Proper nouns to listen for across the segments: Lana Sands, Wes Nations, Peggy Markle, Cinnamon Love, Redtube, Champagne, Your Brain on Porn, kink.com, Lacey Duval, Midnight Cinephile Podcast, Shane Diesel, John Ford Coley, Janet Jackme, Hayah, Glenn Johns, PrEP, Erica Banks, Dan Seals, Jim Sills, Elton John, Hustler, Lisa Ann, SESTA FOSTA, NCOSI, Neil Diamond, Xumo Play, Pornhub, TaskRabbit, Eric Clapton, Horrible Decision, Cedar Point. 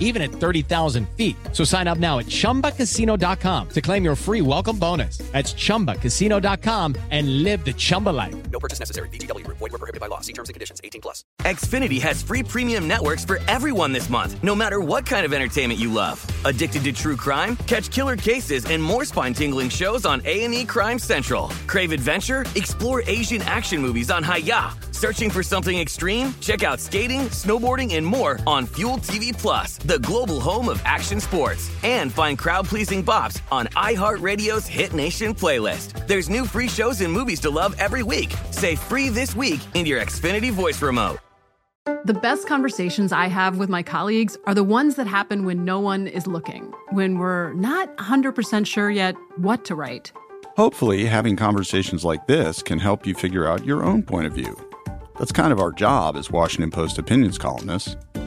even at 30,000 feet. So sign up now at ChumbaCasino.com to claim your free welcome bonus. That's ChumbaCasino.com and live the Chumba life. No purchase necessary. VGW. Void where prohibited by law. See terms and conditions. 18+. Xfinity has free premium networks for everyone this month, no matter what kind of entertainment you love. Addicted to true crime? Catch killer cases and more spine-tingling shows on A&E Crime Central. Crave adventure? Explore Asian action movies on Hayah. Searching for something extreme? Check out skating, snowboarding, and more on Fuel TV+. The global home of action sports, and find crowd-pleasing bops on iHeartRadio's Hit Nation playlist. There's new free shows and movies to love every week. Say free this week in your Xfinity voice remote. The best conversations I have with my colleagues are the ones that happen when no one is looking, when we're not 100% sure yet what to write. Hopefully, having conversations like this can help you figure out your own point of view. That's kind of our job as Washington Post opinions columnists.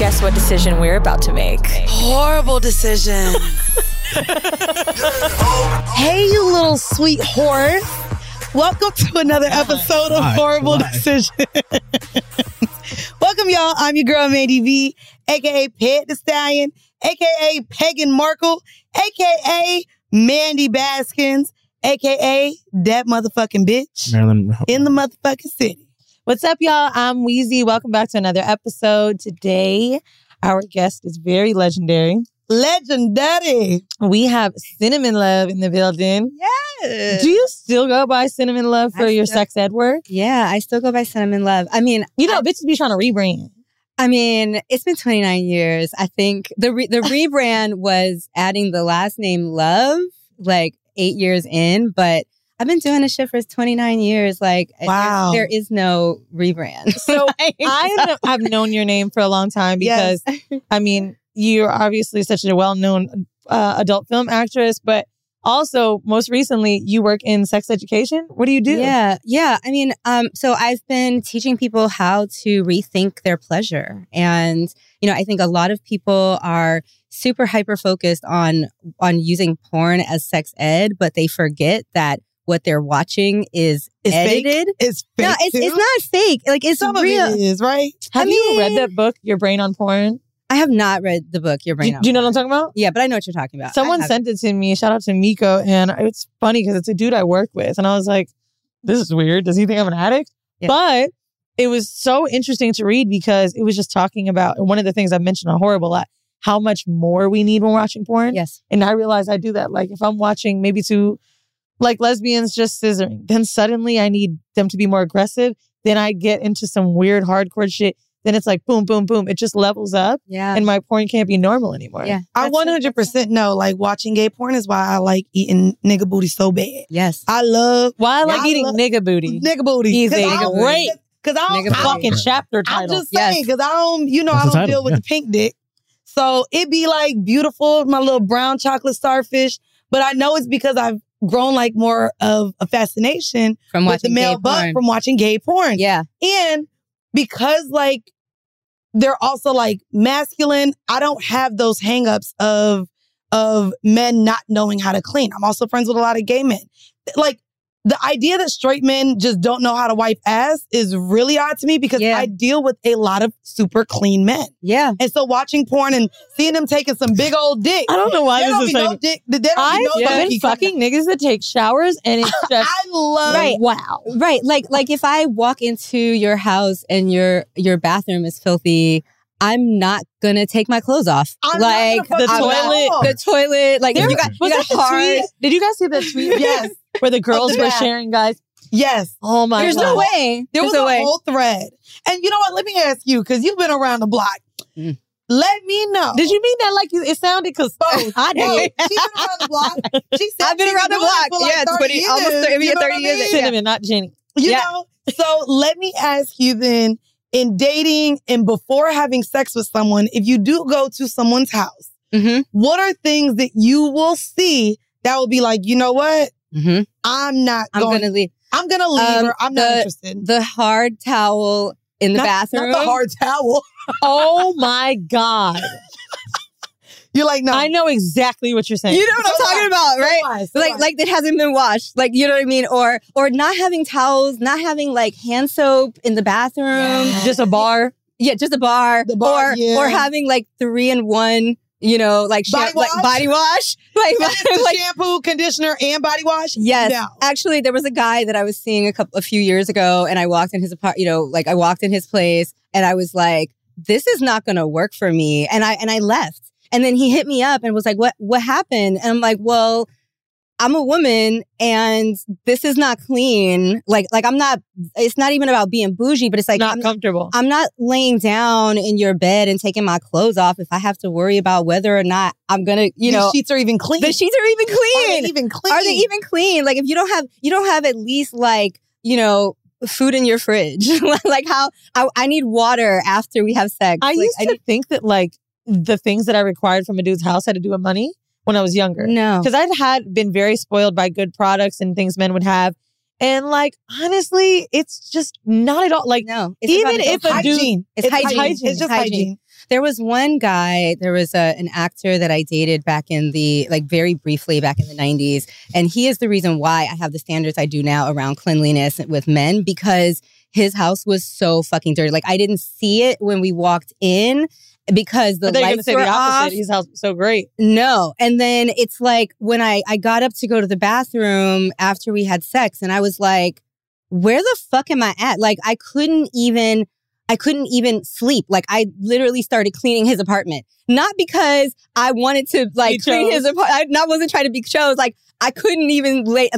Guess what decision we're about to make? Horrible decision. Hey, you little sweet whore. Welcome to another episode of Horrible Decision. Welcome, y'all. I'm your girl, Mandy V, a.k.a. Peg the Stallion, a.k.a. Peggy Markle, a.k.a. Mandy Baskins, a.k.a. that motherfucking bitch Maryland. In the motherfucking city. What's up, y'all? I'm Wheezy. Welcome back to another episode. Today, our guest is very legendary. Legendary! We have Cinnamon Love in the building. Yes! Do you still go by Cinnamon Love for your sex ed work? Yeah, I still go by Cinnamon Love. I mean... You know, bitches be trying to rebrand. I mean, it's been 29 years. I think the rebrand was adding the last name Love, like 8 years in, but... I've been doing this shit for 29 years. Like, wow. There is no rebrand. So I've known your name for a long time because, yes. I mean, you're obviously such a well-known adult film actress, but also most recently you work in sex education. What do you do? Yeah. I mean, so I've been teaching people how to rethink their pleasure. And, you know, I think a lot of people are super hyper-focused on using porn as sex ed, but they forget that what they're watching is edited. Fake. It's fake. No, it's not fake. Like, it's some real. Some of it is, right? Have you read that book, Your Brain on Porn? I have not read the book, Your Brain on Porn. Do you know what I'm talking about? Yeah, but I know what you're talking about. Someone sent it to me. Shout out to Miko. And it's funny because it's a dude I work with. And I was like, this is weird. Does he think I'm an addict? Yeah. But it was so interesting to read because it was just talking about, and one of the things I mentioned on Horrible Lot, how much more we need when we're watching porn. Yes. And I realized I do that. Like, if I'm watching maybe two... Like lesbians just scissoring. Then suddenly I need them to be more aggressive. Then I get into some weird hardcore shit. Then it's like boom, boom, boom. It just levels up. Yeah. And my porn can't be normal anymore. Yeah, I 100% know. Like watching gay porn is why I like eating nigga booty so bad. Yes. I love. Why I like eating nigga booty. Nigga booty. He's great. Because I don't fucking chapter title. I'm just saying because I don't, you know, that's I don't title, deal with the pink dick. So it be like beautiful, my little brown chocolate starfish. But I know it's because I've grown like more of a fascination from with the male butt from watching gay porn. Yeah. And because like they're also like masculine, I don't have those hangups of men not knowing how to clean. I'm also friends with a lot of gay men. Like the idea that straight men just don't know how to wipe ass is really odd to me because I deal with a lot of super clean men. Yeah. And so watching porn and seeing them taking some big old dick. I don't know why this is like... I've been fucking niggas that take showers and it's just... I love... Right. Wow. Right. Like if I walk into your house and your bathroom is filthy... I'm not gonna take my clothes off. The toilet. Like there, you got hard. Did you guys see the tweet? Yes, where the girls were sharing, guys. Yes. Oh my God. There's no way. There was a whole thread. And you know what? Let me ask you, because you've been around the block. Mm. Let me know. Did you mean that like it sounded exposed? I did. She's been around the block. She said I've been around the block. For like 20, almost 30, 30 years. Yeah. Cinnamon, not Jenny. You know. So let me ask you then. In dating and before having sex with someone, if you do go to someone's house, mm-hmm. what are things that you will see that will be like, you know what? Mm-hmm. I'm going to leave. I'm going to leave or I'm not interested. The hard towel in the bathroom. Not the hard towel. Oh, my God. You're like, no. I know exactly what you're saying. You know what I'm talking about, right? So like it hasn't been washed. Like, you know what I mean? Or not having towels, not having like hand soap in the bathroom. Yeah. Just a bar. Yeah, just a bar. The bar or having like 3-in-1, you know, like body wash. Like shampoo, conditioner, and body wash? Yes. No. Actually, there was a guy that I was seeing a few years ago and I walked in his apartment, you know, like I walked in his place and I was like, this is not going to work for me. And I left. And then he hit me up and was like, what happened? And I'm like, well, I'm a woman and this is not clean. Like I'm not, it's not even about being bougie, but it's like, not comfortable. I'm not laying down in your bed and taking my clothes off if I have to worry about whether or not I'm going to, you know. The sheets are even clean. Are they even clean? Like if you don't have at least like, you know, food in your fridge, like how I need water after we have sex. I used to think that like, the things that I required from a dude's house had to do with money when I was younger. No. Because I had been very spoiled by good products and things men would have. And like, honestly, it's just not at all. Like, no, it's even if a dude... It's hygiene. It's just hygiene. There was one guy, there was an actor that I dated back in the, like very briefly back in the 90s. And he is the reason why I have the standards I do now around cleanliness with men because his house was so fucking dirty. Like I didn't see it when we walked in. Because the lights were off. His house was so great. No. And then it's like when I got up to go to the bathroom after we had sex and I was like, where the fuck am I at? Like I couldn't even sleep. Like I literally started cleaning his apartment. Not because I wanted to like clean his apartment. I wasn't trying to be chose. Like I couldn't even lay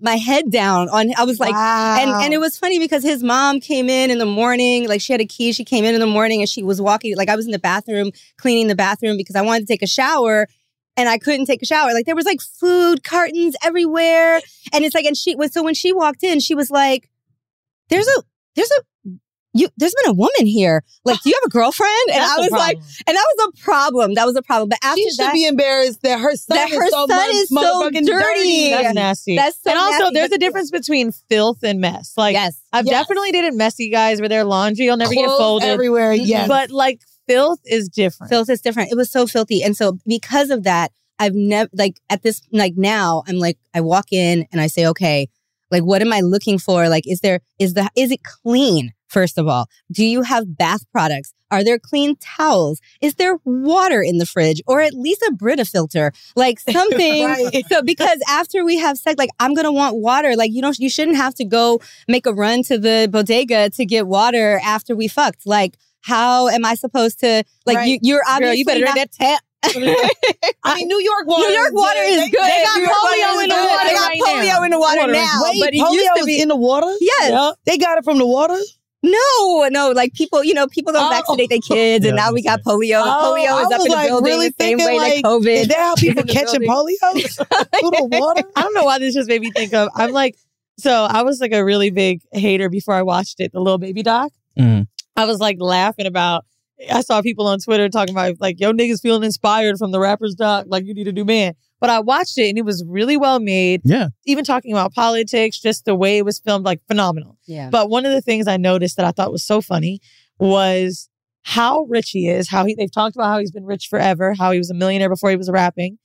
my head down on. I was like, wow. and it was funny because his mom came in the morning. Like she had a key. She came in the morning and she was walking. Like I was in the bathroom cleaning the bathroom because I wanted to take a shower, and I couldn't take a shower. Like there was like food cartons everywhere, and it's like so when she walked in, she was like, there's been a woman here. Like, do you have a girlfriend? And I was like, and that was a problem. That was a problem. But after she should be embarrassed that her son is so dirty. That's nasty. And also, there's a difference between filth and mess. Like, yes. I've definitely dated messy guys where their laundry will never get folded everywhere. Yes, but like filth is different. Filth is different. It was so filthy, and so because of that, I've never like at this like now I'm like I walk in and I say, okay, like what am I looking for? Like, is it clean? First of all, do you have bath products? Are there clean towels? Is there water in the fridge or at least a Brita filter? Like something. Right. So because after we have sex, like I'm going to want water. Like you shouldn't have to go make a run to the bodega to get water after we fucked. Like how am I supposed to like right. you're obviously girl, you better read that tap. I mean, New York water is good. They got polio in the water. They got polio in the water now. But it used to be in the water? Yes. Yeah. They got it from the water? No. Like people don't vaccinate their kids, and now we got polio. Polio is up in the building really the same way like COVID. Is that how people catching polio? Through the water? I don't know why this just made me think of. I was like a really big hater before I watched it, the Little Baby doc. Mm-hmm. I was like laughing about. I saw people on Twitter talking about like, yo, niggas feeling inspired from the rapper's doc. Like you need a new man. But I watched it and it was really well made. Yeah. Even talking about politics, just the way it was filmed, like phenomenal. Yeah. But one of the things I noticed that I thought was so funny was how rich he is. They've talked about how he's been rich forever, how he was a millionaire before he was rapping.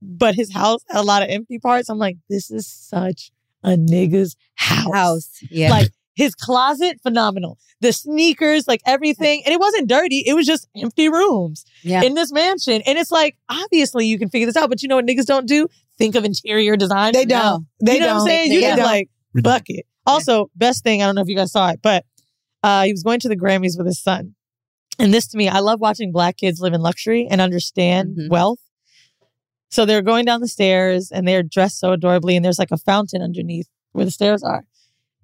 But his house had a lot of empty parts. I'm like, this is such a nigga's house. Yeah. Like his closet, phenomenal. The sneakers, like everything. And it wasn't dirty. It was just empty rooms in this mansion. And it's like, obviously you can figure this out, but you know what niggas don't do? Think of interior design. They don't. They you know don't. What I'm saying? You just like, bucket. Also, best thing, I don't know if you guys saw it, but he was going to the Grammys with his son. And this to me, I love watching Black kids live in luxury and understand wealth. So they're going down the stairs and they're dressed so adorably. And there's like a fountain underneath where the stairs are.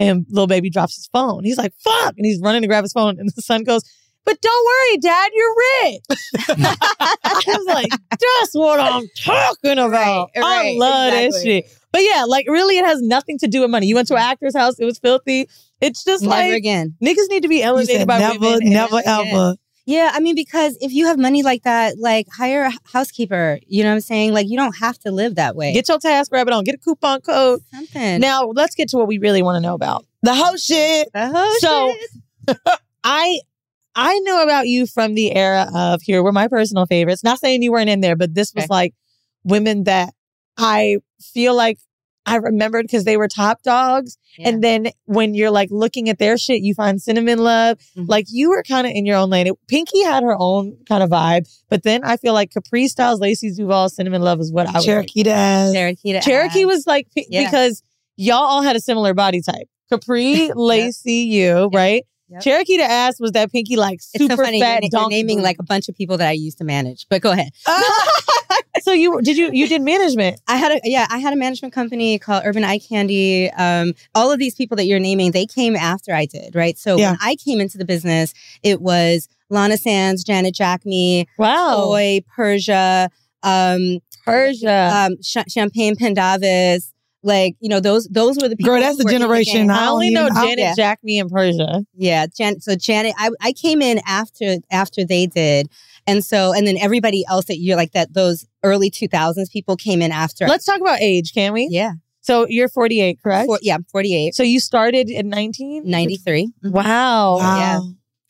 And little baby drops his phone. He's like, fuck. And he's running to grab his phone. And the son goes, but don't worry, Dad, you're rich. I was like, that's what I'm talking about. Right, I love that shit. But yeah, like really, it has nothing to do with money. You went to an actor's house. It was filthy. It's just niggas need to be elevated by women. Never, ever. Yeah, I mean, because if you have money like that, like, hire a housekeeper. You know what I'm saying? Like, you don't have to live that way. Get your TaskRabbit on. Get a coupon code. Something. Now, let's get to what we really want to know about. The whole shit. I know about you from the era of, here were my personal favorites. Not saying you weren't in there, but this was like women that I feel like I remembered because they were top dogs. Yeah. And then when you're like looking at their shit, you find Cinnamon Love. Mm-hmm. Like you were kind of in your own lane. Pinky had her own kind of vibe. But then I feel like Capri Styles, Lacey Duval, Cinnamon Love is what I was Cherokee was like, because y'all all had a similar body type. Capri, Lacey, right? Yep. Cherokee to ass was that Pinky like super fat donkey. You're naming like a bunch of people that I used to manage. But go ahead. So you did management. I had a management company called Urban Eye Candy. All of these people that you're naming, they came after I did, right? So when I came into the business, it was Lana Sands, Janet Jackme, Oi, Persia, Champagne Pendavis. Like, you know, those were the people. Girl, that's the generation. I only know Janet Jackme and Persia. Yeah, Janet. I came in after they did. And so, and then everybody else that you're like that, those early 2000s people came in after. Let's talk about age, can we? Yeah. So you're 48, correct? I'm 48. So you started in 1993. Wow. Yeah.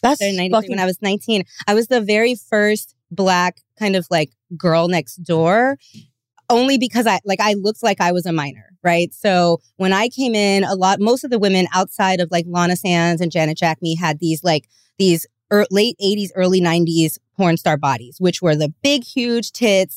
That's when I was 19. I was the very first Black kind of like girl next door, only because I looked like I was a minor. Right. So when I came in, most of the women outside of like Lana Sands and Janet Jackme had these late 80s, early 90s porn star bodies, which were the big, huge tits,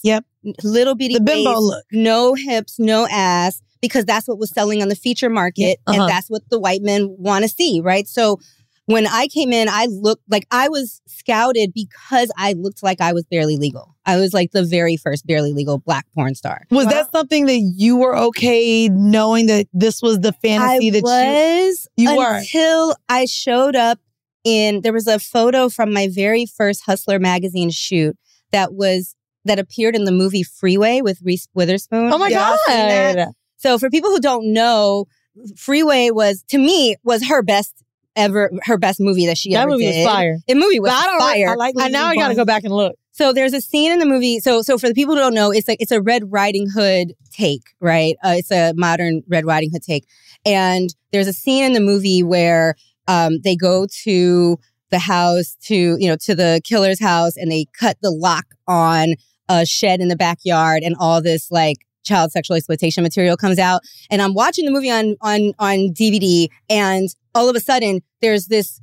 little bitty bimbo look, no hips, no ass, because that's what was selling on the feature market. Yeah. And that's what the white men want to see. Right. So when I came in, I looked like I was scouted because I looked like I was barely legal. I was like the very first barely legal Black porn star. Was that something that you were okay knowing that this was the fantasy you were? Until I showed up there was a photo from my very first Hustler magazine shoot that appeared in the movie Freeway with Reese Witherspoon. Oh my God. So for people who don't know, Freeway was her best movie that she ever did. That movie was fire. The movie was fire. And now I got to go back and look. So there's a scene in the movie. So for the people who don't know, it's a Red Riding Hood take, right? It's a modern Red Riding Hood take. And there's a scene in the movie where they go to the house to the killer's house, and they cut the lock on a shed in the backyard, and all this like child sexual exploitation material comes out. And I'm watching the movie on DVD, and all of a sudden there's this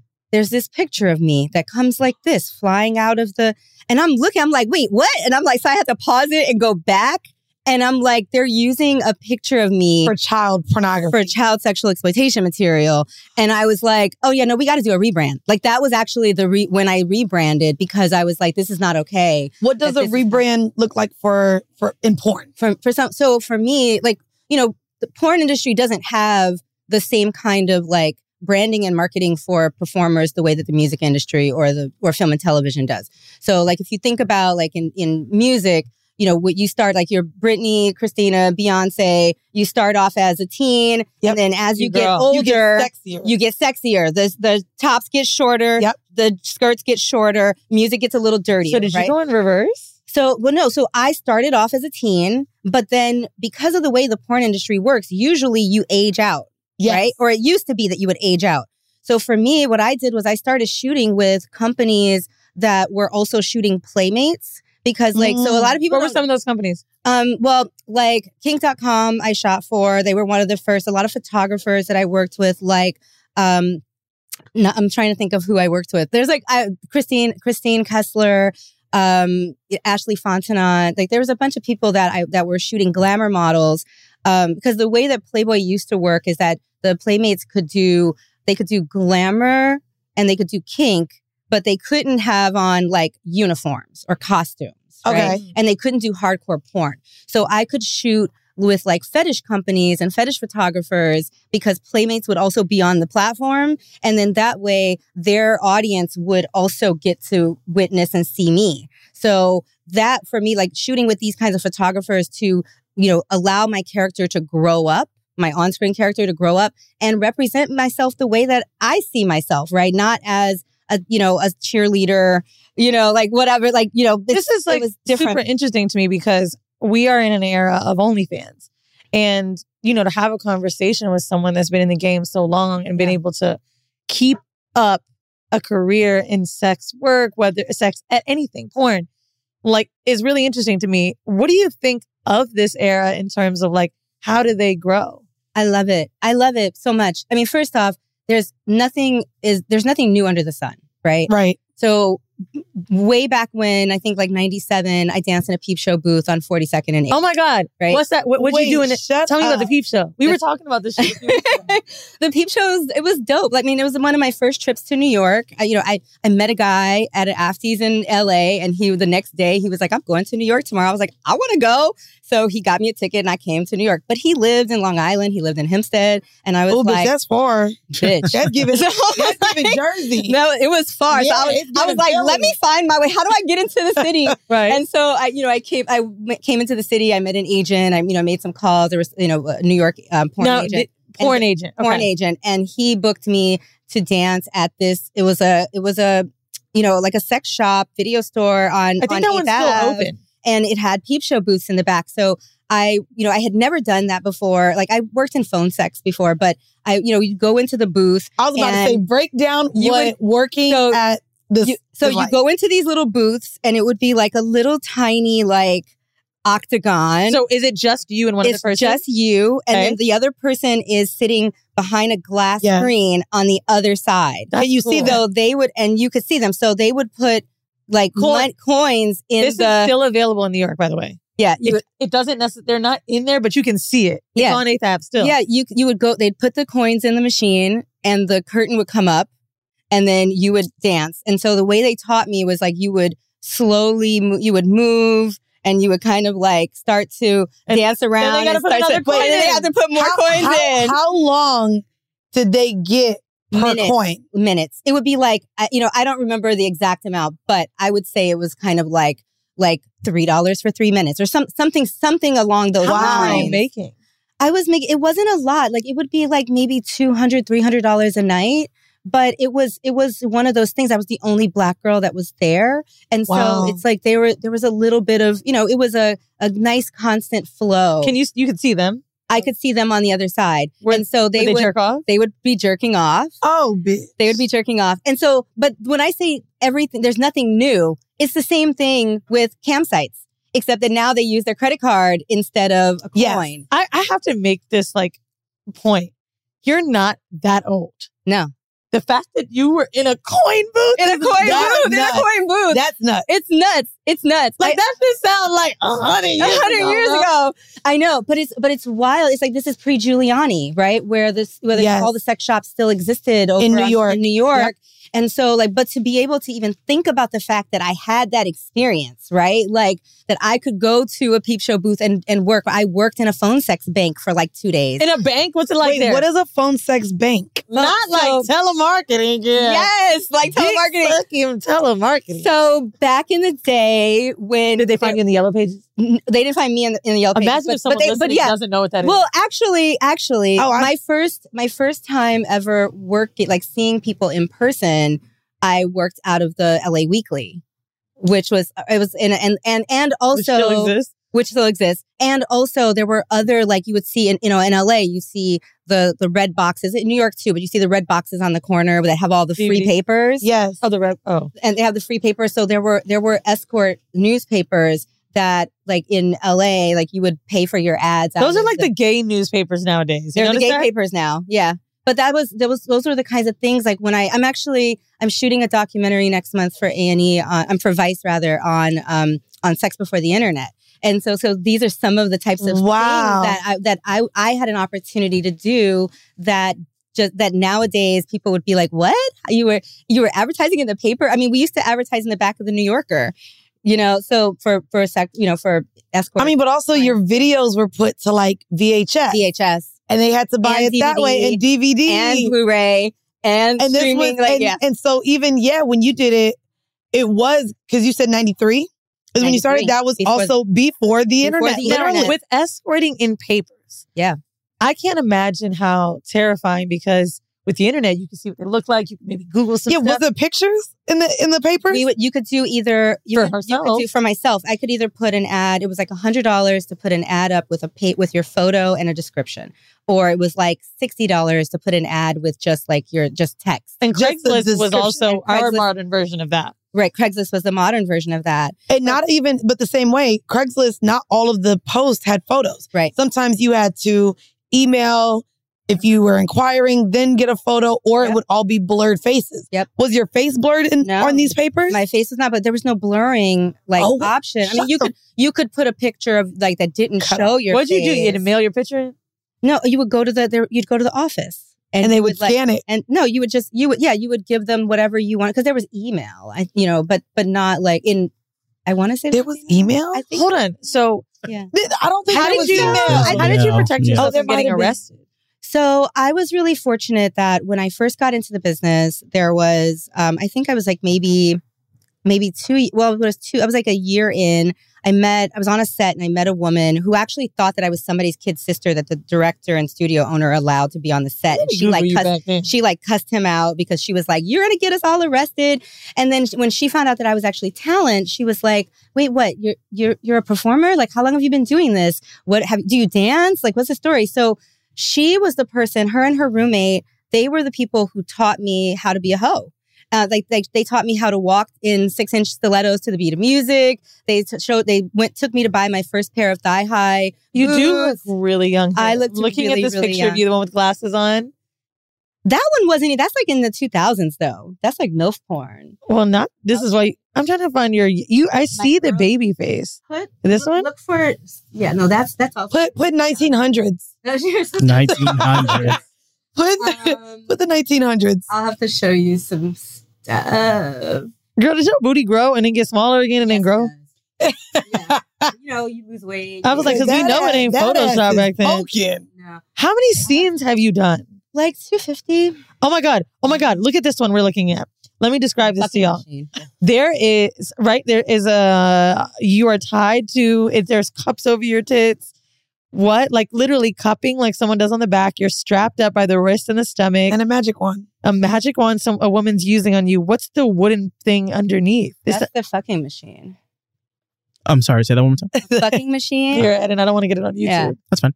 picture of me that comes like this, flying out of the, and I'm looking, I'm like, wait, what? And I'm like, so I have to pause it and go back. And I'm like, they're using a picture of me for child pornography, for child sexual exploitation material. And I was like, oh yeah, no, we got to do a rebrand. Like that was actually when I rebranded, because I was like, this is not okay. What does a rebrand look like for in porn? So for me, like, you know, the porn industry doesn't have the same kind of like branding and marketing for performers the way that the music industry or film and television does. So like, if you think about like in music, you know, what you start, like your Britney, Christina, Beyonce, you start off as a teen. Yep. And then as you get older, you get sexier. The tops get shorter. Yep. The skirts get shorter. Music gets a little dirtier. So did you go in reverse? So I started off as a teen, but then because of the way the porn industry works, usually you age out, yes, right? Or it used to be that you would age out. So for me, what I did was I started shooting with companies that were also shooting playmates because so a lot of people... What were some of those companies? Well, kink.com I shot for. They were one of the first. A lot of photographers that I worked with, I'm trying to think of who I worked with. There's Christine Kessler, Ashley Fontenot. There was a bunch of people that were shooting glamour models because the way that Playboy used to work is that the Playmates could do glamour and they could do kink, but they couldn't have on uniforms or costumes. Okay. Right? And they couldn't do hardcore porn. So I could shoot with fetish companies and fetish photographers because Playmates would also be on the platform. And then that way their audience would also get to witness and see me. So that for me, shooting with these kinds of photographers to, allow my character to grow up, my on-screen character to grow up and represent myself the way that I see myself, right? Not as a cheerleader, whatever, this was different. Super interesting to me because we are in an era of OnlyFans. And, to have a conversation with someone that's been in the game so long and been able to keep up a career in sex work, whether sex at anything, porn, is really interesting to me. What do you think of this era in terms of how do they grow? I love it. I love it so much. I mean, first off, there's nothing new under the sun, right? Right. So way back when, I think 97, I danced in a peep show booth on 42nd and 8th. Oh my God. Right? What's that? What'd you do in it? Tell me about the peep show. We were talking about this shit. The peep shows, it was dope. It was one of my first trips to New York. I met a guy at an AFTEEZ in LA and the next day he was like, I'm going to New York tomorrow. I was like, I want to go. So he got me a ticket and I came to New York. But he lived in Long Island. He lived in Hempstead. And I was but that's far. Bitch. That's giving Jersey. No, it was far. Yeah, so I was like, let me find my way. How do I get into the city? Right. And so I came into the city. I met an agent. I made some calls. There was a New York porn agent, and he booked me to dance at this. It was a sex shop video store on. I think that one's still open, and it had peep show booths in the back. So I had never done that before. I worked in phone sex before, but you go into the booth. I was about to say break down what working at. You go into these little booths and it would be a little tiny octagon. So is it just you and one other person? It's just you. And then the other person is sitting behind a glass screen on the other side. That's and you cool. see though they would and you could see them. So they would put coins in this is still available in New York, by the way. Yeah. It doesn't necessarily, they're not in there, but you can see it. It's on 8th Ave still. Yeah. You would go, they'd put the coins in the machine and the curtain would come up. And then you would dance. And so the way they taught me was you would slowly, you would move and you would kind of start to dance around. Then they got to put another coin in. They had to put more coins in. How long did they get per coin? Minutes. It would be I don't remember the exact amount, but I would say it was kind of like $3 for 3 minutes or something along those lines. How much were you making? I was making, it wasn't a lot. It would be maybe $200, $300 a night. But it was one of those things. I was the only Black girl that was there. And wow. So it's there was a little bit of, it was a nice constant flow. You could see them? I could see them on the other side. And so would they jerk off? They would be jerking off. Oh, bitch. They would be jerking off. And so, but when I say everything, there's nothing new. It's the same thing with campsites, except that now they use their credit card instead of a coin. Yes. I have to make this point. You're not that old. No. The fact that you were in a coin booth. In a coin booth. That's nuts. It's nuts. That just sound like 100 years ago. I know, but it's wild. It's this is pre-Giuliani, right? Where all the sex shops still existed over in New York. Yep. And so but to be able to even think about the fact that I had that experience, right? That I could go to a peep show booth and work. I worked in a phone sex bank for 2 days. In a bank? What's it like? Wait, there? What is a phone sex bank? Not telemarketing, yeah. Yes, telemarketing. Fucking telemarketing. So back in the day when... Did they find you in the Yellow Pages? They didn't find me in the Yellow Pages. Imagine if someone doesn't know what that is. Well, actually, my first time ever working, seeing people in person, I worked out of the LA Weekly. which was, it was in, and also, which still exists. And also there were other, like you would see in, you know, in LA, you see the red boxes in New York too, but you see the red boxes on the corner that have all the free papers. Yes. Oh, the red. Oh, and they have the free papers. So there were escort newspapers that, like in LA, like you would pay for your ads. Those are like the gay newspapers nowadays. They're the gay papers now. Yeah. But those were the kinds of things, like when I'm shooting a documentary next month for A&E, for Vice rather, on sex before the internet. And so these are some of the types of things that I had an opportunity to do that nowadays people would be like, what? You were advertising in the paper? I mean, we used to advertise in the back of the New Yorker, you know, so for escort. I mean, but also your videos were put to like VHS. And they had to buy it DVD, that way, and DVD. And Blu-ray. And streaming. And so even, when you did it, it was, because you said 93? Because when you started, that was also before the internet. Literally, with escorting in papers. Yeah. I can't imagine how terrifying, because with the internet, you can see what they look like. You can maybe Google some stuff. Yeah, was there pictures in the papers? You could do either... for myself. I could either put an ad. It was like $100 to put an ad up with your photo and a description. Or it was like $60 to put an ad with just like just text. And Craigslist was also our modern version of that. Right. Craigslist was the modern version of that. And but the same way, Craigslist, not all of the posts had photos. Right. Sometimes you had to email... if you were inquiring, then get a photo, or it would all be blurred faces. Yep. Was your face blurred on these papers? My face was not, but there was no blurring option. I mean, you could put a picture of like that didn't show your face. What'd you do? You had to mail your picture? No, you would go to the office. And they would scan it. And no, you would give them whatever you want, because there was email. But not like in. I want to say there was email. I think, hold on. So I don't think. How did you email? How did you protect yourself from getting arrested? So I was really fortunate that when I first got into the business, there was, I think I was like I was like a year in. I was on a set and I met a woman who actually thought that I was somebody's kid sister that the director and studio owner allowed to be on the set. And she cussed him out because she was like, "You're going to get us all arrested." And then when she found out that I was actually talent, she was like, "Wait, what? You're a performer? Like, how long have you been doing this? Do you dance? Like, what's the story?" So she was the person, her and her roommate, they were the people who taught me how to be a hoe. They taught me how to walk in 6-inch stilettos to the beat of music. They took me to buy my first pair of thigh high. You do look really young. I look looking really, at this really picture young. Of you, the one with glasses on. That one wasn't. That's like in the 2000s, though. That's like MILF porn. Well, not. This is why I'm trying to find your. You. I see the baby face. Put this one. Look for it. Yeah. No. That's all. Put 1900s. 1900s. Put the 1900s. I'll have to show you some stuff. Girl, did your booty grow and then get smaller again and then grow? Yeah. You lose weight. I was like, because we know it ain't Photoshop back then. No. How many scenes have you done? Like 250. Oh my God. Look at this one we're looking at. Let me describe this to y'all. You are tied to it. There's cups over your tits. What? Like literally cupping like someone does on the back. You're strapped up by the wrist and the stomach. And a magic wand. A woman's using on you. What's the wooden thing underneath? That's the fucking machine. I'm sorry. Say that one more time. The fucking machine? Here, Ed, and I don't want to get it on YouTube. Yeah. That's fine.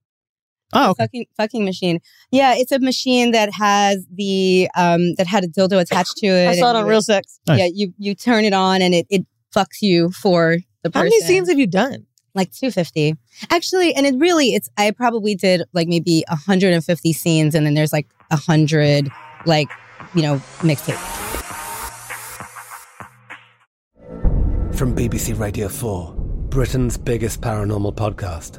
Oh, okay. Fucking machine. Yeah, it's a machine that has the, that had a dildo attached to it. I saw it on Real Sex. Nice. Yeah, you turn it on and it fucks you for the person. How many scenes have you done? Like 250. Actually, and I probably did like maybe 150 scenes, and then there's like 100 mixtapes. From BBC Radio 4, Britain's biggest paranormal podcast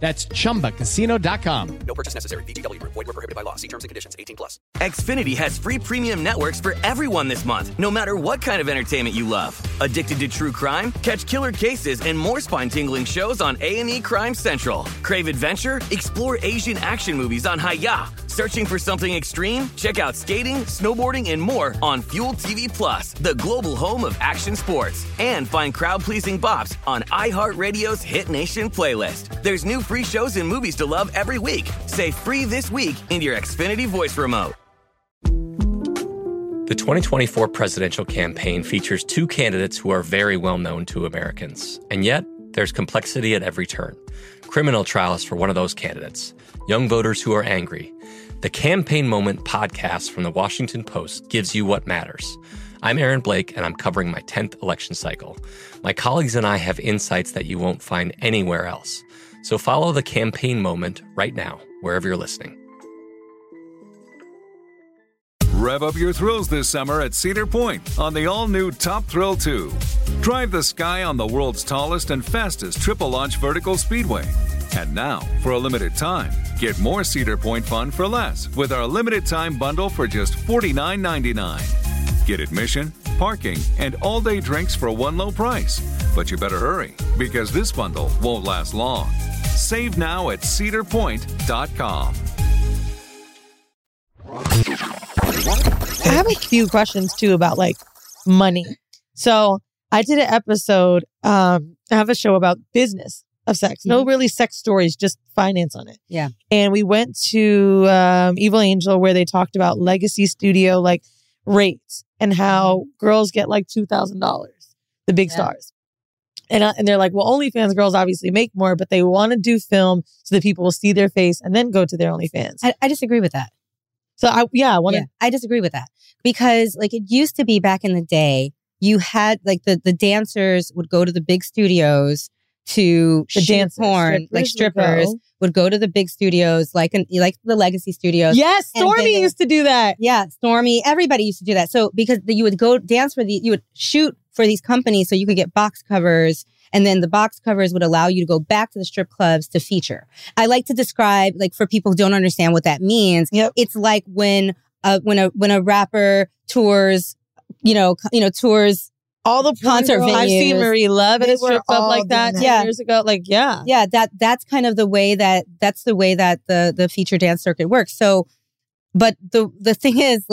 That's ChumbaCasino.com. No purchase necessary. VGW Group. Void where prohibited by law. See terms and conditions. 18+. Xfinity has free premium networks for everyone this month, no matter what kind of entertainment you love. Addicted to true crime? Catch killer cases and more spine-tingling shows on A&E Crime Central. Crave adventure? Explore Asian action movies on Hayah. Searching for something extreme? Check out skating, snowboarding, and more on Fuel TV+, the global home of action sports. And find crowd-pleasing bops on iHeartRadio's Hit Nation playlist. There's new free shows and movies to love every week. Say free this week in your Xfinity voice remote. The 2024 presidential campaign features two candidates who are very well known to Americans. And yet, there's complexity at every turn. Criminal trials for one of those candidates. Young voters who are angry. The Campaign Moment podcast from the Washington Post gives you what matters. I'm Aaron Blake, and I'm covering my 10th election cycle. My colleagues and I have insights that you won't find anywhere else. So follow the Campaign Moment right now, wherever you're listening. Rev up your thrills this summer at Cedar Point on the all-new Top Thrill 2. Drive the sky on the world's tallest and fastest triple-launch vertical speedway. And now, for a limited time, get more Cedar Point fun for less with our limited-time bundle for just $49.99. Get admission, parking, and all-day drinks for one low price. But you better hurry, because this bundle won't last long. Save now at cedarpoint.com. I have a few questions, too, about, money. So I did an episode, I have a show about business of sex. Mm-hmm. No really sex stories, just finance on it. Yeah. And we went to Evil Angel, where they talked about legacy studio, rates and how girls get, $2,000, the big stars. And they're like, well, OnlyFans girls obviously make more, but they want to do film so that people will see their face and then go to their OnlyFans. I disagree with that. I disagree with that because it used to be back in the day, you had the dancers would go to the big studios to dance porn, strippers would go to the big studios, like the legacy studios. Yes, Stormy used to do that. Yeah, Stormy, everybody used to do that. So because you would go dance you would shoot for these companies so you could get box covers, and then the box covers would allow you to go back to the strip clubs to feature. I like to describe, for people who don't understand what that means, it's like when a rapper tours, tours all the concert venues. I've seen Marie Love at a strip club like that 10 years ago. That's kind of the way that the feature dance circuit works. So, but the thing is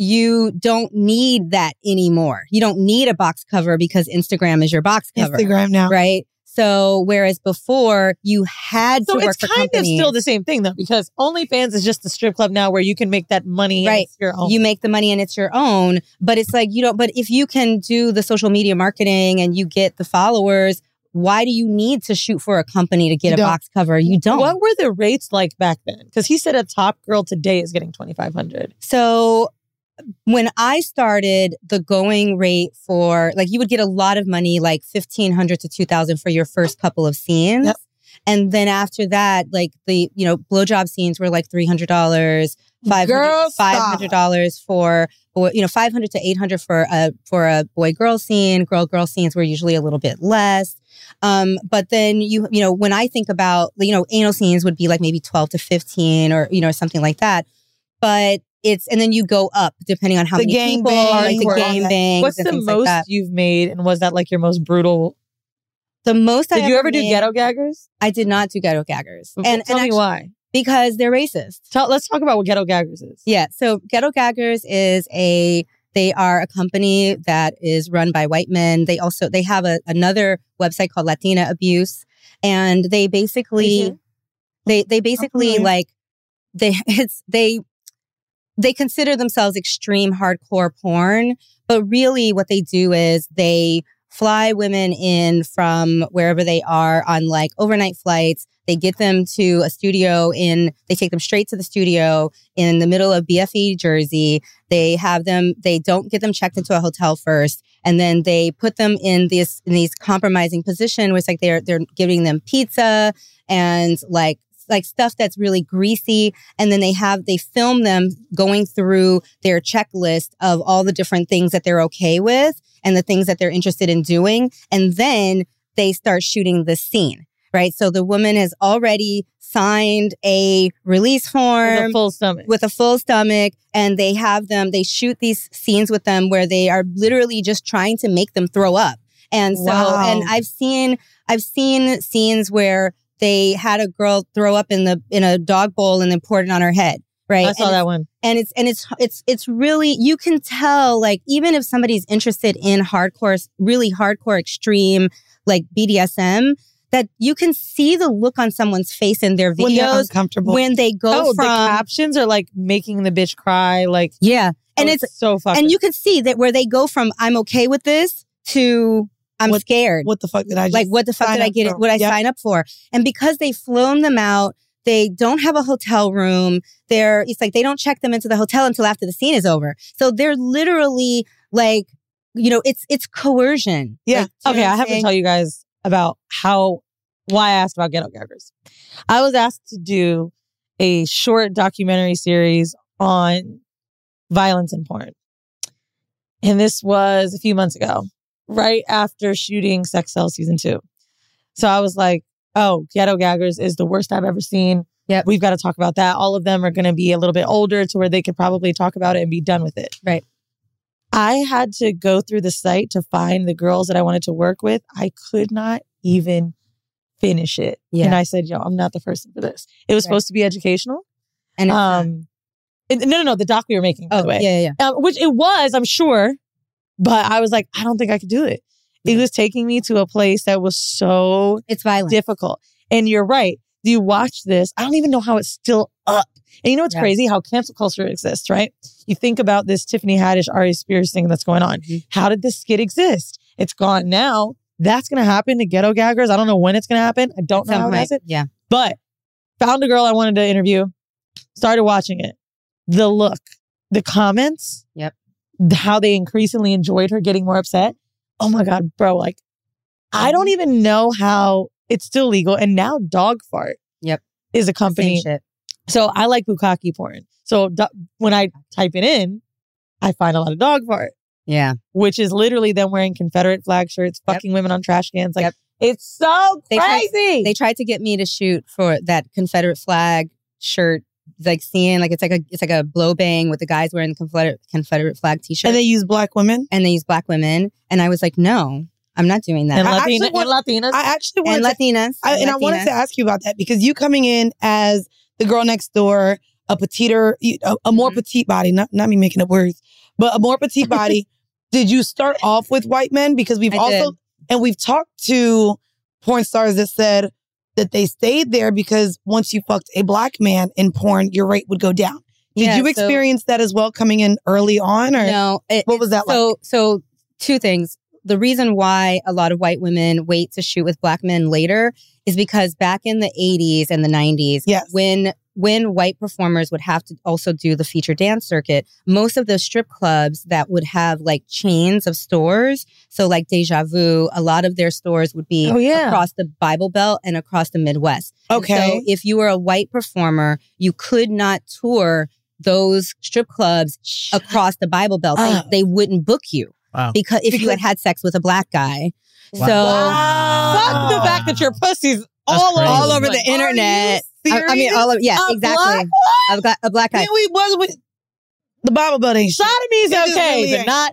you don't need that anymore. You don't need a box cover because Instagram is your box cover. Instagram now. Right? So, whereas before, you had to work for companies. So, it's kind of still the same thing, though, because OnlyFans is just the strip club now where you can make that money and it's your own. You make the money and it's your own, but it's but if you can do the social media marketing and you get the followers, why do you need to shoot for a company to get a box cover? You don't. What were the rates back then? Because he said a top girl today is getting $2,500. So, when I started, the going rate for you would get a lot of money, $1,500 to $2,000 for your first couple of scenes. Yep. And then after that, the blowjob scenes were $300, $500 for $500 to $800 for a boy girl scene. Girl scenes were usually a little bit less. But then you when I think about anal scenes would be maybe $12 to $15 or something like that, but. And then you go up depending on how many people are the game bangs. What's the most you've made, and was that your most brutal? The most I ever made. Did you ever do ghetto gaggers? I did not do ghetto gaggers. And tell me why. Because they're racist. Let's talk about what ghetto gaggers is. Yeah, so ghetto gaggers is they are a company that is run by white men. They also have another website called Latina Abuse, and they basically they consider themselves extreme hardcore porn, but really what they do is they fly women in from wherever they are on like overnight flights. They get them to a studio in, they take them straight to the studio in the middle of BFE, Jersey. They have them, they don't get them checked into a hotel first. And then they put them in this, in these compromising position where it's like they're giving them pizza and like stuff that's really greasy. And then they film them going through their checklist of all the different things that they're okay with and the things that they're interested in doing. And then they start shooting the scene. Right. So the woman has already signed a release form with a full stomach. And they shoot these scenes with them where they are literally just trying to make them throw up. And so and I've seen scenes where they had a girl throw up in a dog bowl and then poured it on her head. Right. I saw that one. And it's really, you can tell, like, even if somebody's interested in hardcore, really hardcore, extreme, like BDSM, that you can see the look on someone's face in their videos when they're uncomfortable. When they go from... the captions are like making the bitch cry. Like, yeah. And it's so fucking... And you can see that where they go from, I'm okay with this, to... I'm scared. What the fuck did I just... Like, what the fuck did I get? What I sign up for? And because they've flown them out, they don't have a hotel room. It's like they don't check them into the hotel until after the scene is over. So they're literally like, you know, it's coercion. Yeah. Like, okay, I have to tell you guys about why I asked about Ghetto Gaggers. I was asked to do a short documentary series on violence in porn. And this was a few months ago, right after shooting Sex Sells Season 2. So I was like, oh, Ghetto Gaggers is the worst I've ever seen. Yeah, we've got to talk about that. All of them are going to be a little bit older to where they could probably talk about it and be done with it. Right. I had to go through the site to find the girls that I wanted to work with. I could not even finish it. Yeah. And I said, yo, I'm not the person for this. It was supposed to be educational. And no, the doc we were making, by the way. Yeah. Which it was, I'm sure. But I was like, I don't think I could do it. It was taking me to a place that was so difficult. And you're right. You watch this. I don't even know how it's still up. And you know what's crazy? How cancel culture exists, right? You think about this Tiffany Haddish, Ari Spears thing that's going on. Mm-hmm. How did this skit exist? It's gone now. That's going to happen to Ghetto Gaggers. I don't know when it's going to happen. I don't know how it has it. Yeah. But found a girl I wanted to interview. Started watching it. The look. The comments. Yep. How they increasingly enjoyed her getting more upset. Oh my God, bro. Like, I don't even know how it's still legal. And now Dog Fart is a company. Same shit. So I like bukkake porn. So when I type it in, I find a lot of Dog Fart. Yeah. Which is literally them wearing Confederate flag shirts, fucking women on trash cans. Like, it's so crazy. They tried to get me to shoot for that Confederate flag shirt. Like seeing, like it's like a blow bang with the guys wearing the Confederate flag T-shirt, and they use black women, and I was like, no, I'm not doing that. And I wanted to ask you about that, because you coming in as the girl next door, a more petite body, not me making up words, but a more petite body. Did you start off with white men? Because we've talked to porn stars that said that they stayed there because once you fucked a black man in porn, your rate would go down. Did you experience that as well coming in early on? Or no. What was that like? So two things. The reason why a lot of white women wait to shoot with black men later is because back in the 80s and the 90s, when white performers would have to also do the feature dance circuit, most of the strip clubs that would have like chains of stores, so like Deja Vu, a lot of their stores would be across the Bible Belt and across the Midwest. Okay. So if you were a white performer, you could not tour those strip clubs across the Bible Belt. They wouldn't book you because you had sex with a black guy. Wow. So fuck the fact that your pussy's all over the internet. I mean, all of exactly. A black guy. We was with the Bible Bunny. Sodomy is okay, but not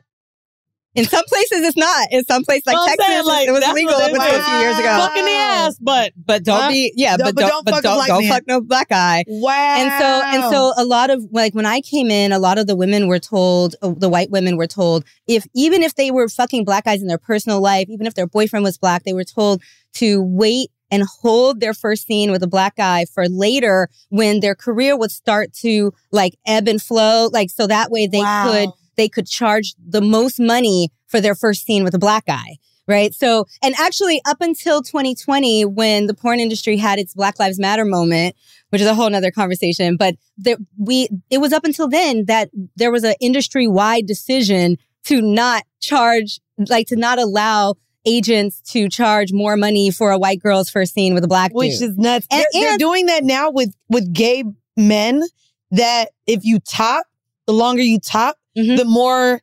in some places. It's not in some places like Texas. Like, it was legal up until a few years ago. Fucking the ass, but don't be don't fuck no black guy. Wow. And so a lot of, like, when I came in, a lot of the women were told, the white women were told, even if they were fucking black guys in their personal life, even if their boyfriend was black, they were told to wait and hold their first scene with a black guy for later, when their career would start to like ebb and flow. Like, so that way they could charge the most money for their first scene with a black guy. right? So, and actually up until 2020, when the porn industry had its Black Lives Matter moment, which is a whole nother conversation, but it was up until then that there was an industry-wide decision to not charge, like to not allow agents to charge more money for a white girl's first scene with a black dude. Which is nuts. They're doing that now with gay men, that if you top, the longer you top, mm-hmm. the more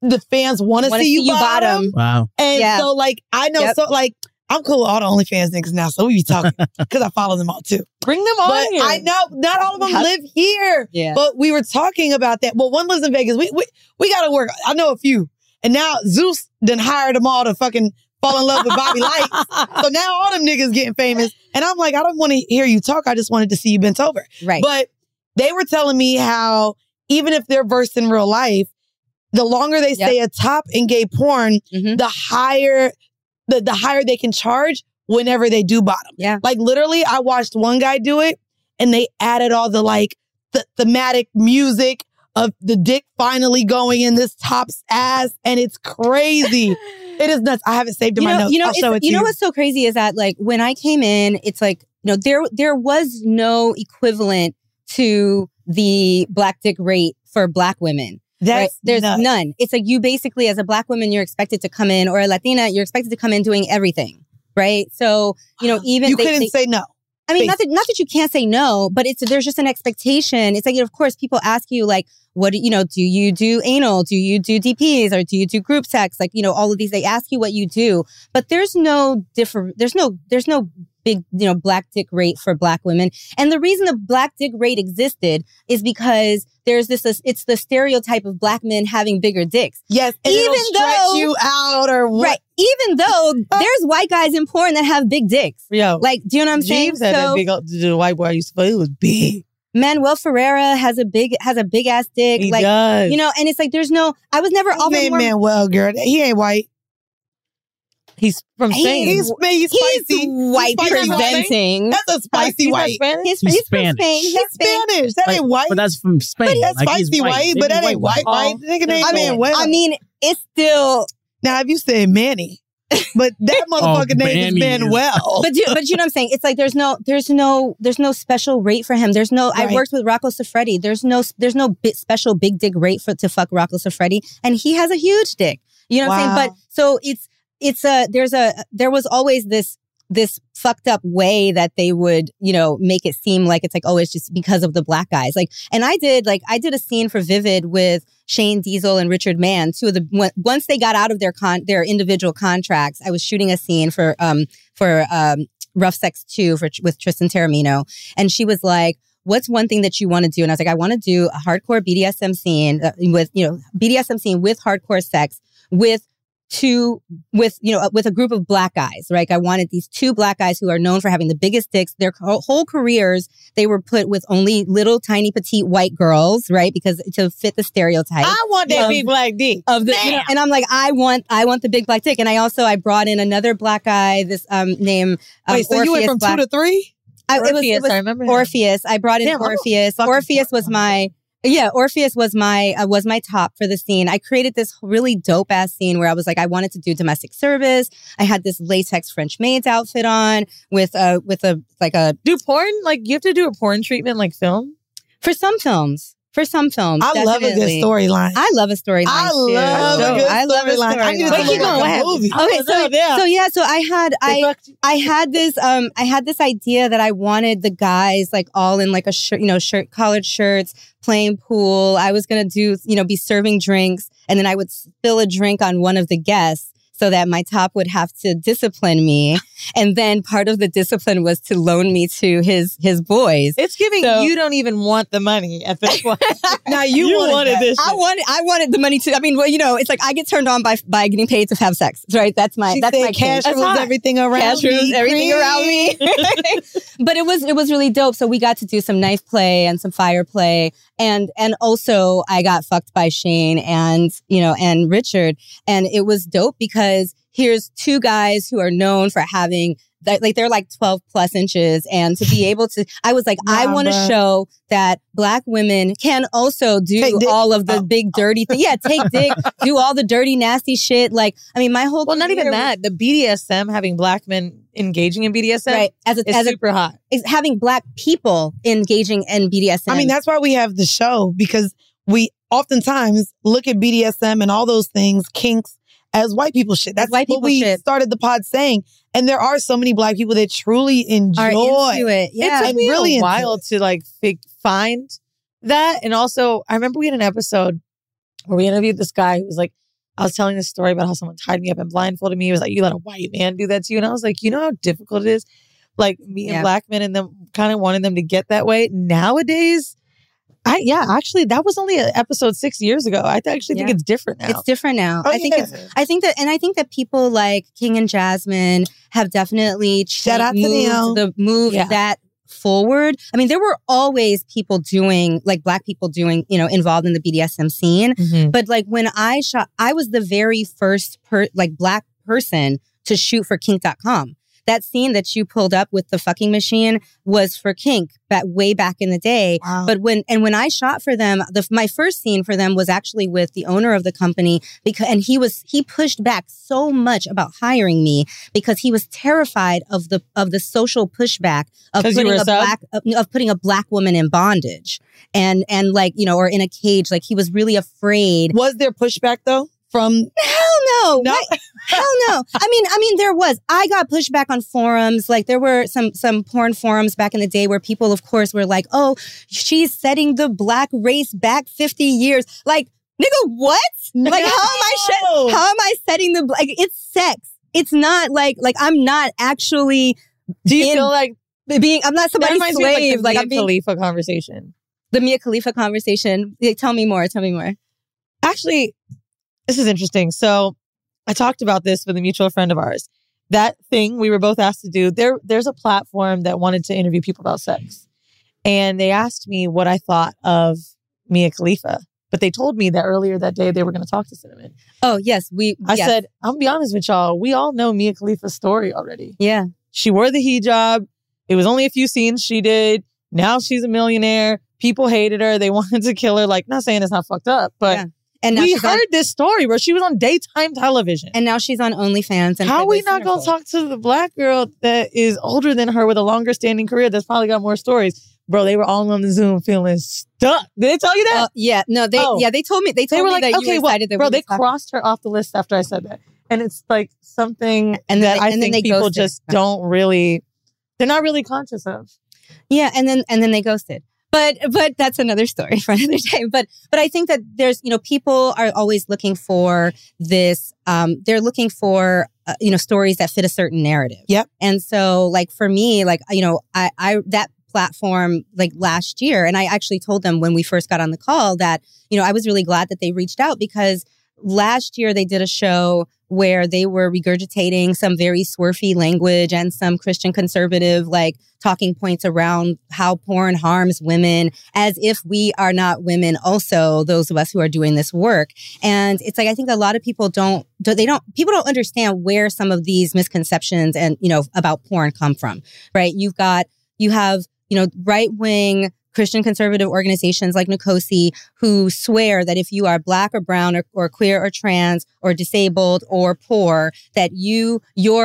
the fans want to see you bottom. Wow. And so like, I know, so like, I'm cool with all the OnlyFans niggas now, so we be talking because I follow them all too. Bring them all here. I know not all of them live here, but we were talking about that. Well, one lives in Vegas. We got to work. I know a few. And now Zeus done hired them all to fucking fall in love with Bobby Light. So now all them niggas getting famous. And I'm like, I don't want to hear you talk. I just wanted to see you bent over. Right. But they were telling me how even if they're versed in real life, the longer they stay atop in gay porn, mm-hmm. the higher they can charge whenever they do bottom. Yeah. Like literally, I watched one guy do it and they added all the like thematic music of the dick finally going in this top's ass, and it's crazy. It is nuts. I have it saved in my notes. I'll show it to you. You know what's so crazy is that like when I came in, it's like, you know, there was no equivalent to the black dick rate for black women. Right? There's none. It's like you basically, as a black woman, you're expected to come in, or a Latina, you're expected to come in doing everything, right? So, you know, even you couldn't say no. I mean, not that you can't say no, but there's just an expectation. It's like, you know, of course, people ask you like, what, you know, do you do anal? Do you do DPs? Or do you do group sex? Like, you know, all of these, they ask you what you do, but there's no big, you know, black dick rate for black women. And the reason the black dick rate existed is because there's it's the stereotype of black men having bigger dicks. Yes. And even it'll stretch you out or what? Right. Even though there's white guys in porn that have big dicks. Yo, like, do you know what I'm saying? James had that big old, the white boy I used to play, it was big. Manuel Ferreira has a big ass dick. He does. You know, and it's like, there's no, I was never offered more. Manuel, girl, he ain't white. He's from Spain. He's spicy. White presenting. That's a spicy white. He's Spanish. From Spain. He's Spanish. That ain't white. But that's from Spain. But that's like, spicy white, but that ain't white. I mean, it's still... Now, if you said Manny, but that motherfucking name is Manuel. But you know what I'm saying? It's like there's no special rate for him. There's no. Right. I worked with Rocco Siffredi. There's no special big dick rate to fuck Rocco Siffredi, and he has a huge dick. You know what I'm saying? But so there was always this fucked up way that they would, you know, make it seem like it's like, oh, it's just because of the black guys. Like, and I did a scene for Vivid with Shane Diesel and Richard Mann, once they got out of their individual contracts. I was shooting a scene for Rough Sex 2 with Tristan Terramino, and she was like, what's one thing that you want to do? And I was like, I want to do a hardcore BDSM scene with hardcore sex with a group of black guys, right? I wanted these two black guys who are known for having the biggest dicks. Their whole careers, they were put with only little, tiny, petite white girls, right? Because to fit the stereotype. I want that big black dick. And I'm like, I want the big black dick. And I brought in another black guy, this named Orpheus. Wait, so you went from 2 to 3? Orpheus, I remember. Orpheus. I brought in Orpheus. Orpheus was my top for the scene. I created this really dope ass scene where I was like, I wanted to do domestic service. I had this latex French maid's outfit on with a do porn. Like, you have to do a porn treatment, like film for some films. I love a good storyline. I love a storyline. I love a good storyline. I need to keep going. Movie. Okay, I had this idea that I wanted the guys like all in like a shirt, you know, collared shirts, playing pool. I was gonna do, you know, be serving drinks, and then I would spill a drink on one of the guests, so that my top would have to discipline me. And then part of the discipline was to loan me to his boys. It's giving you don't even want the money at this point. Now you wanted this. I wanted the money too. I mean, well, you know, it's like I get turned on by getting paid to have sex, right? That's my cash rules everything around me. Cash rules everything around me. But it was really dope. So we got to do some knife play and some fire play. And also I got fucked by Shane and Richard. And it was dope because here's two guys who are known for having they're like 12 plus inches. And to be able to, I was like, I want to show that Black women can also do all of the big dirty things. Yeah, take dick, do all the dirty, nasty shit. Like, I mean, my whole not even that. The BDSM, having Black men engaging in BDSM is super hot. It's having Black people engaging in BDSM. I mean, that's why we have the show, because we oftentimes look at BDSM and all those things, kinks, as white people shit. That's white people shit. Started the pod saying. And there are so many Black people that truly enjoy it. Yeah. It took me really a while to like find that. And also, I remember we had an episode where we interviewed this guy who was like, I was telling this story about how someone tied me up and blindfolded me. He was like, you let a white man do that to you. And I was like, you know how difficult it is? Like me and Black men and them kind of wanted them to get that way. Nowadays... Actually, that was only an episode 6 years ago. I actually think it's different now. It's different now. I think that people like King and Jasmine have definitely moved that forward. I mean, there were always people doing, like Black people doing, you know, involved in the BDSM scene. Mm-hmm. But like when I shot, I was the very first Black person to shoot for kink.com. That scene that you pulled up with the fucking machine was for Kink, but way back in the day. Wow. But when I shot for them, my first scene for them was actually with the owner of the company, because he pushed back so much about hiring me because he was terrified of the social pushback of putting a Black woman in bondage and like, you know, or in a cage. Like he was really afraid. Was there pushback though? Hell no. I mean, there was. I got pushback on forums. Like there were some porn forums back in the day where people, of course, were like, "Oh, she's setting the Black race back 50 years." Like, nigga, what? Like, how am I setting the Black? Like, it's sex. It's not like I'm not actually. Do you feel like being? I'm not somebody's slave. Like the Mia Khalifa conversation. The Mia Khalifa conversation. Like, tell me more. Actually. This is interesting. So I talked about this with a mutual friend of ours. That thing we were both asked to do, there's a platform that wanted to interview people about sex. And they asked me what I thought of Mia Khalifa. But they told me that earlier that day they were going to talk to Cinnamon. Oh, yes. I said, I'm going to be honest with y'all. We all know Mia Khalifa's story already. Yeah. She wore the hijab. It was only a few scenes she did. Now she's a millionaire. People hated her. They wanted to kill her. Like, not saying it's not fucked up, but... Yeah. And now we heard this story where she was on daytime television. And now she's on OnlyFans. And how are we not going to talk to the Black girl that is older than her with a longer standing career that's probably got more stories? Bro, they were all on the Zoom feeling stuck. Did they tell you that? Yeah. No, they told me. They were like, that okay, you well, bro, they crossed her off the list after I said that. And it's like something that I think people just don't really, they're not really conscious of. Yeah. And then they ghosted. But that's another story for another day. But I think that there's, you know, people are always looking for this. They're looking for, you know, stories that fit a certain narrative. Yep. And so like for me, like, you know, I that platform like last year, and I actually told them when we first got on the call that, you know, I was really glad that they reached out because last year they did a show where they were regurgitating some very swerfy language and some Christian conservative like talking points around how porn harms women, as if we are not women also, those of us who are doing this work. And it's like, I think a lot of people don't understand where some of these misconceptions and, you know, about porn come from, right? You have, you know, right-wing Christian conservative organizations like NCOSI who swear that if you are Black or brown or queer or trans or disabled or poor, that your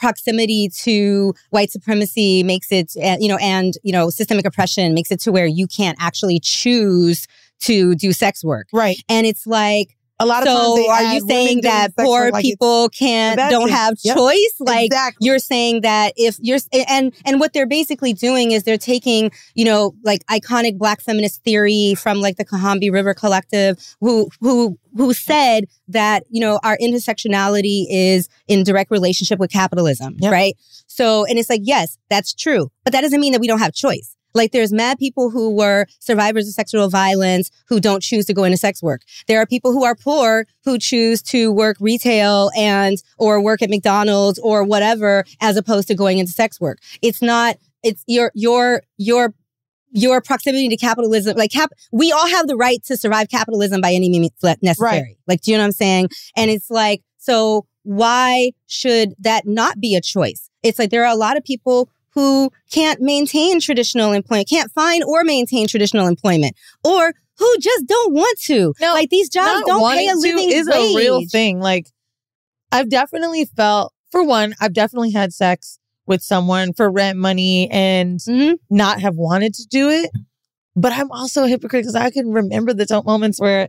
proximity to white supremacy makes it, and systemic oppression makes it to where you can't actually choose to do sex work. Right. And it's like, a lot of times are you saying that poor people don't have choice? Like exactly. You're saying that if you're and what they're basically doing is they're taking, you know, like iconic Black feminist theory from like the Kahambi River Collective, who said that, you know, our intersectionality is in direct relationship with capitalism, right? So and it's like, yes, that's true, but that doesn't mean that we don't have choice. Like there's mad people who were survivors of sexual violence who don't choose to go into sex work. There are people who are poor who choose to work retail or work at McDonald's or whatever, as opposed to going into sex work. It's your proximity to capitalism. Like we all have the right to survive capitalism by any means necessary. Right. Like, do you know what I'm saying? And it's like, so Why should that not be a choice? It's like there are a lot of people who can't maintain traditional employment, can't find or maintain traditional employment, or who just don't want to. No, like these jobs don't pay a living wage. Is a real thing. Like I've definitely felt, for one, I've definitely had sex with someone for rent money and not have wanted to do it. But I'm also a hypocrite because I can remember the moments where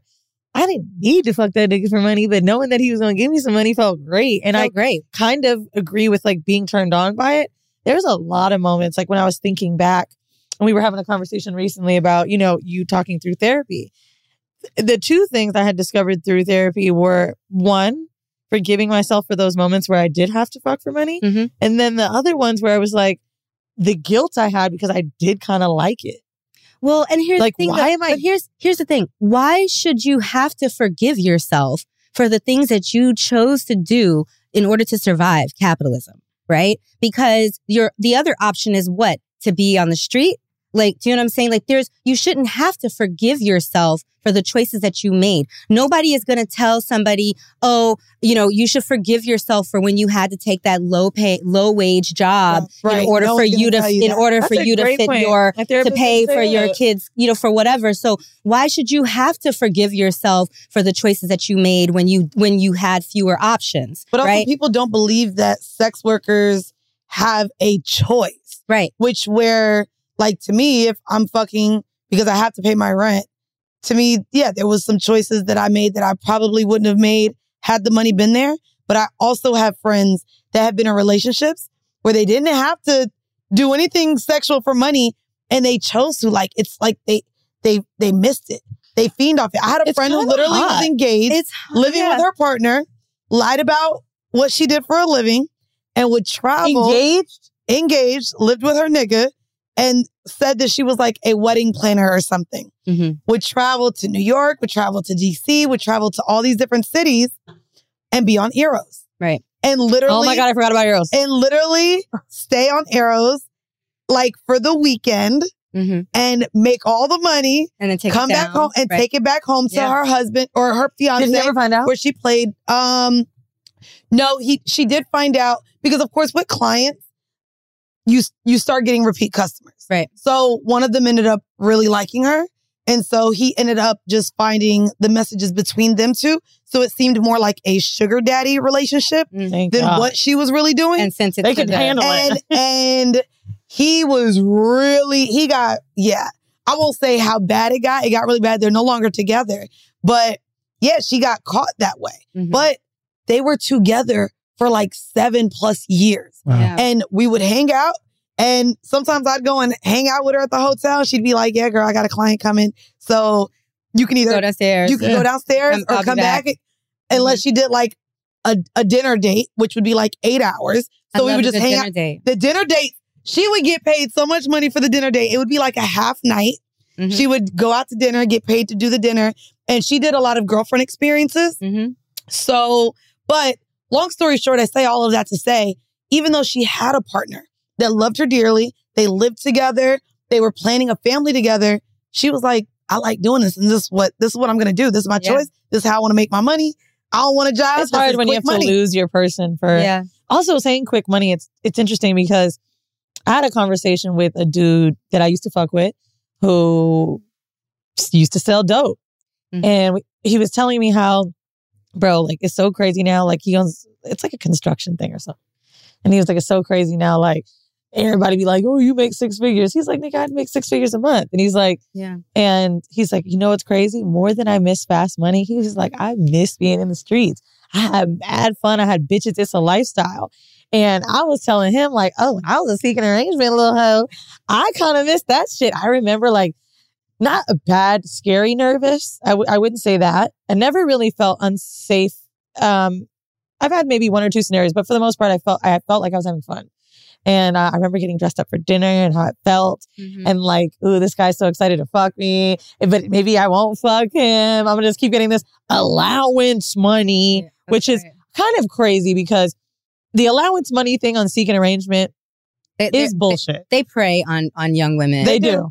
I didn't need to fuck that nigga for money, but knowing that he was going to give me some money felt great. And I kind of agree with like being turned on by it. There's a lot of moments like when I was thinking back and we were having a conversation recently about, you know, you talking through therapy. The two things I had discovered through therapy were one, forgiving myself for those moments where I did have to fuck for money. Mm-hmm. And then the other ones where I was like, the guilt I had because I did kind of like it. Well, and here's the thing. Here's the thing. Why should you have to forgive yourself for the things that you chose to do in order to survive capitalism, right? Because the other option is what? To be on the street? Like, do you know what I'm saying? Like, you shouldn't have to forgive yourself for the choices that you made. Nobody is going to tell somebody, oh, you know, you should forgive yourself for when you had to take that low wage job in order to pay for your kids, you know, for whatever. So why should you have to forgive yourself for the choices that you made when you had fewer options? But also people don't believe that sex workers have a choice. Right. Which where, like, to me, if I'm fucking because I have to pay my rent, to me, yeah, there was some choices that I made that I probably wouldn't have made had the money been there. But I also have friends that have been in relationships where they didn't have to do anything sexual for money and they chose to. Like, it's like they missed it. They fiend off it. I had a friend who literally was engaged, living with her partner, lied about what she did for a living and would travel. Engaged, lived with her nigga. And said that she was like a wedding planner or something. Mm-hmm. Would travel to New York, would travel to DC, would travel to all these different cities and be on Eros. Right. And literally... Oh my God, I forgot about Eros. And literally stay on Eros like for the weekend and make all the money and then come back home and take it back home to her husband or her fiance. Did you ever find out? Where she played... No, she did find out because of course with clients, you start getting repeat customers. Right. So one of them ended up really liking her. And so he ended up just finding the messages between them two. So it seemed more like a sugar daddy relationship than what she was really doing. And since they could handle it. And he was really, I won't say how bad it got. It got really bad. They're no longer together. But yeah, she got caught that way. Mm-hmm. But they were together for like 7+ years. Wow. Yeah. And we would hang out and sometimes I'd go and hang out with her at the hotel. She'd be like, yeah, girl, I got a client coming. So you can either go downstairs or come back. Unless she did like a dinner date, which would be like 8 hours. So we would just hang out. The dinner date, she would get paid so much money for the dinner date. It would be like a half night. Mm-hmm. She would go out to dinner, get paid to do the dinner. And she did a lot of girlfriend experiences. Mm-hmm. So, but long story short, I say all of that to say, even though she had a partner that loved her dearly, they lived together, they were planning a family together, she was like, I like doing this and this is what I'm going to do. This is my choice. This is how I want to make my money. I don't want a job. It's hard when you have to lose your person for... Yeah. Also saying quick money, it's interesting because I had a conversation with a dude that I used to fuck with who used to sell dope. Mm-hmm. And he was telling me how, bro, like, it's so crazy now. Like, he owns, it's like a construction thing or something. And he was like, it's so crazy now. Like, everybody be like, oh, you make 6 figures. He's like, nigga, I'd make 6 figures a month. And he's like, yeah. And he's like, you know what's crazy? More than I miss fast money. He was like, I miss being in the streets. I had mad fun. I had bitches. It's a lifestyle. And I was telling him, like, oh, when I was a seeking arrangement little hoe, I kind of missed that shit. I remember, like, not a bad, scary, nervous. I wouldn't say that. I never really felt unsafe. I've had maybe one or two scenarios, but for the most part, I felt like I was having fun. And I remember getting dressed up for dinner and how it felt. Mm-hmm. And like, ooh, this guy's so excited to fuck me. But maybe I won't fuck him. I'm going to just keep getting this allowance money, which is kind of crazy because the allowance money thing on Seek an Arrangement is bullshit. They prey on young women. They do.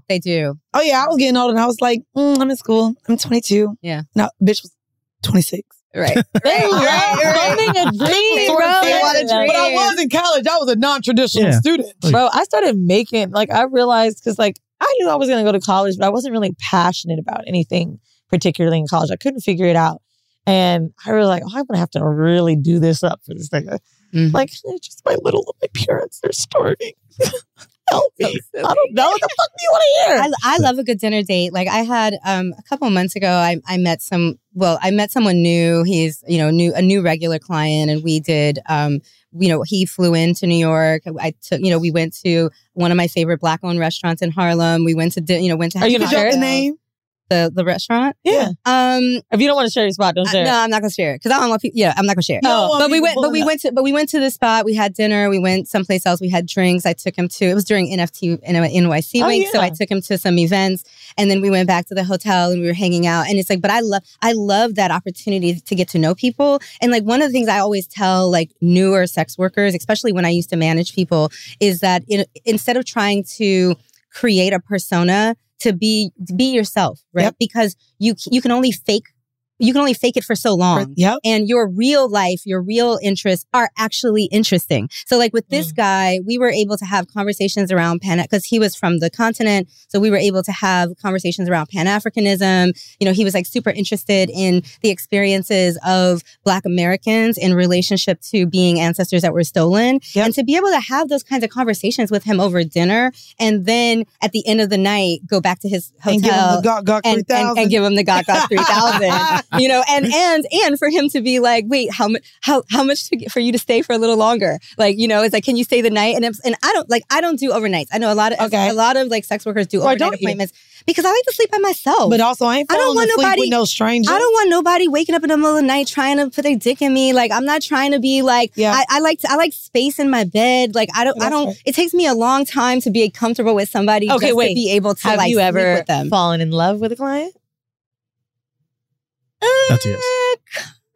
Oh yeah, I was getting old and I was like, I'm in school. I'm 22. Yeah. No, bitch was 26. Right. Living a dream, bro. But I was in college. I was a non-traditional student. Bro, I started making, like, I realized, because, like, I knew I was going to go to college, but I wasn't really passionate about anything, particularly in college. I couldn't figure it out. And I was like, oh, I'm going to have to really do this up for this thing. Mm-hmm. Like, just my parents, they're starving. Help me. So I don't know. What the fuck do you want to hear? I love a good dinner date. Like, I had a couple months ago, I met someone new. He's, a new regular client. And we did, he flew into New York. We went to one of my favorite Black-owned restaurants in Harlem. We went to, Are you going to drop the name? The restaurant? Yeah. If you don't want to share your spot, don't share it. No, I'm not going to share it because I don't want people. Yeah, I'm not going to share it. No, but we went to the spot. We had dinner. We went someplace else. We had drinks. I took him to, it was during NYC week. Yeah. So I took him to some events, and then we went back to the hotel and we were hanging out. And it's like, but I love that opportunity to get to know people. And like, one of the things I always tell like newer sex workers, especially when I used to manage people, is that instead of trying to create a persona, to be yourself, right? Yep. Because you can only fake it for so long. Yep. And your real life, your real interests are actually interesting. So like with this guy, we were able to have conversations around because he was from the continent. So we were able to have conversations around Pan-Africanism. He was like super interested in the experiences of Black Americans in relationship to being ancestors that were stolen. Yep. And to be able to have those kinds of conversations with him over dinner, and then at the end of the night, go back to his hotel and give him the got 3,000. And give him the got 3,000. And for him to be like, wait, how much for you to stay for a little longer? Like, it's like, can you stay the night? And I don't do overnights. I know a lot of like sex workers do overnight appointments because I like to sleep by myself. But also, I don't want nobody with no stranger. I don't want nobody waking up in the middle of the night trying to put their dick in me. Like, I'm not trying to be like. Yeah. I like space in my bed. Like, I don't. It takes me a long time to be comfortable with somebody. Okay, just to be able to like sleep with them. Have you ever fallen in love with a client? That's a yes.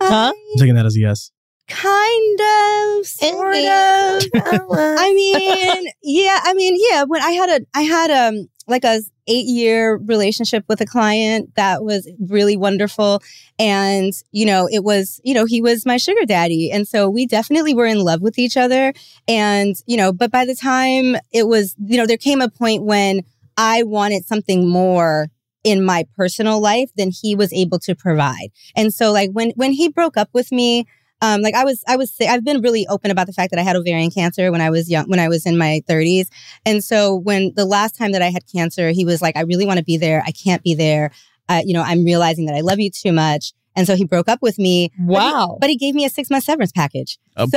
Huh? I'm taking that as a yes. Kind of, sort of. I mean, yeah. When I had like a 8-year relationship with a client that was really wonderful. And, it was, he was my sugar daddy. And so we definitely were in love with each other. And, but by the time it was, there came a point when I wanted something more in my personal life than he was able to provide. And so like when he broke up with me, I've been really open about the fact that I had ovarian cancer when I was young, when I was in my 30s. And so when the last time that I had cancer, he was like, I really want to be there. I can't be there. I'm realizing that I love you too much. And so he broke up with me. Wow. But he gave me a 6-month severance package. Not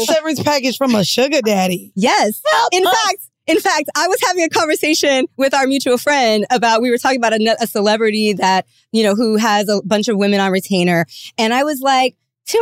a severance package from a sugar daddy. Yes. Help in us. In fact, I was having a conversation with our mutual friend about, we were talking about a celebrity that, who has a bunch of women on retainer. And I was like, $200,000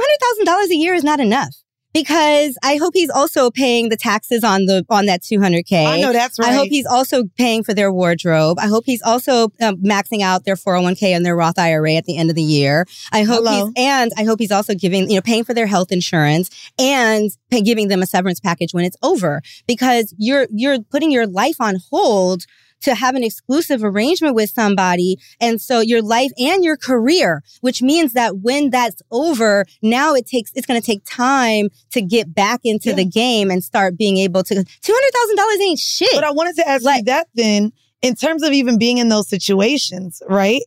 a year is not enough. Because I hope he's also paying the taxes on that $200K. I know, that's right. I hope he's also paying for their wardrobe. I hope he's also maxing out their 401K and their Roth IRA at the end of the year. I hope he's also giving, paying for their health insurance and giving them a severance package when it's over. Because you're putting your life on hold to have an exclusive arrangement with somebody. And so your life and your career, which means that when that's over, now it's going to take time to get back into the game and start being able to. $200,000 ain't shit. But I wanted to ask you that then, in terms of even being in those situations, right?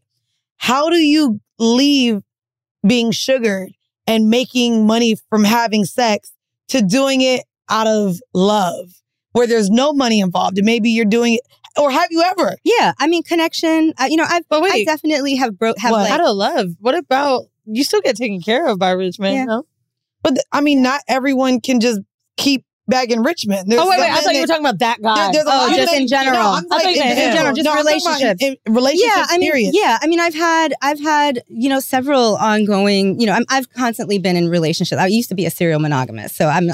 How do you leave being sugared and making money from having sex to doing it out of love, where there's no money involved? And maybe you're doing it. Or have you ever? Yeah, I mean, connection. I definitely have broke. Out of love. What about, you still get taken care of by rich men? Yeah. Huh? But not everyone can just keep bagging rich men. I thought you were talking about that guy. In general. Relationships. Relationships. Yeah, I mean, serious. Yeah, I mean, I've had several ongoing. I've constantly been in relationships. I used to be a serial monogamist, so I'm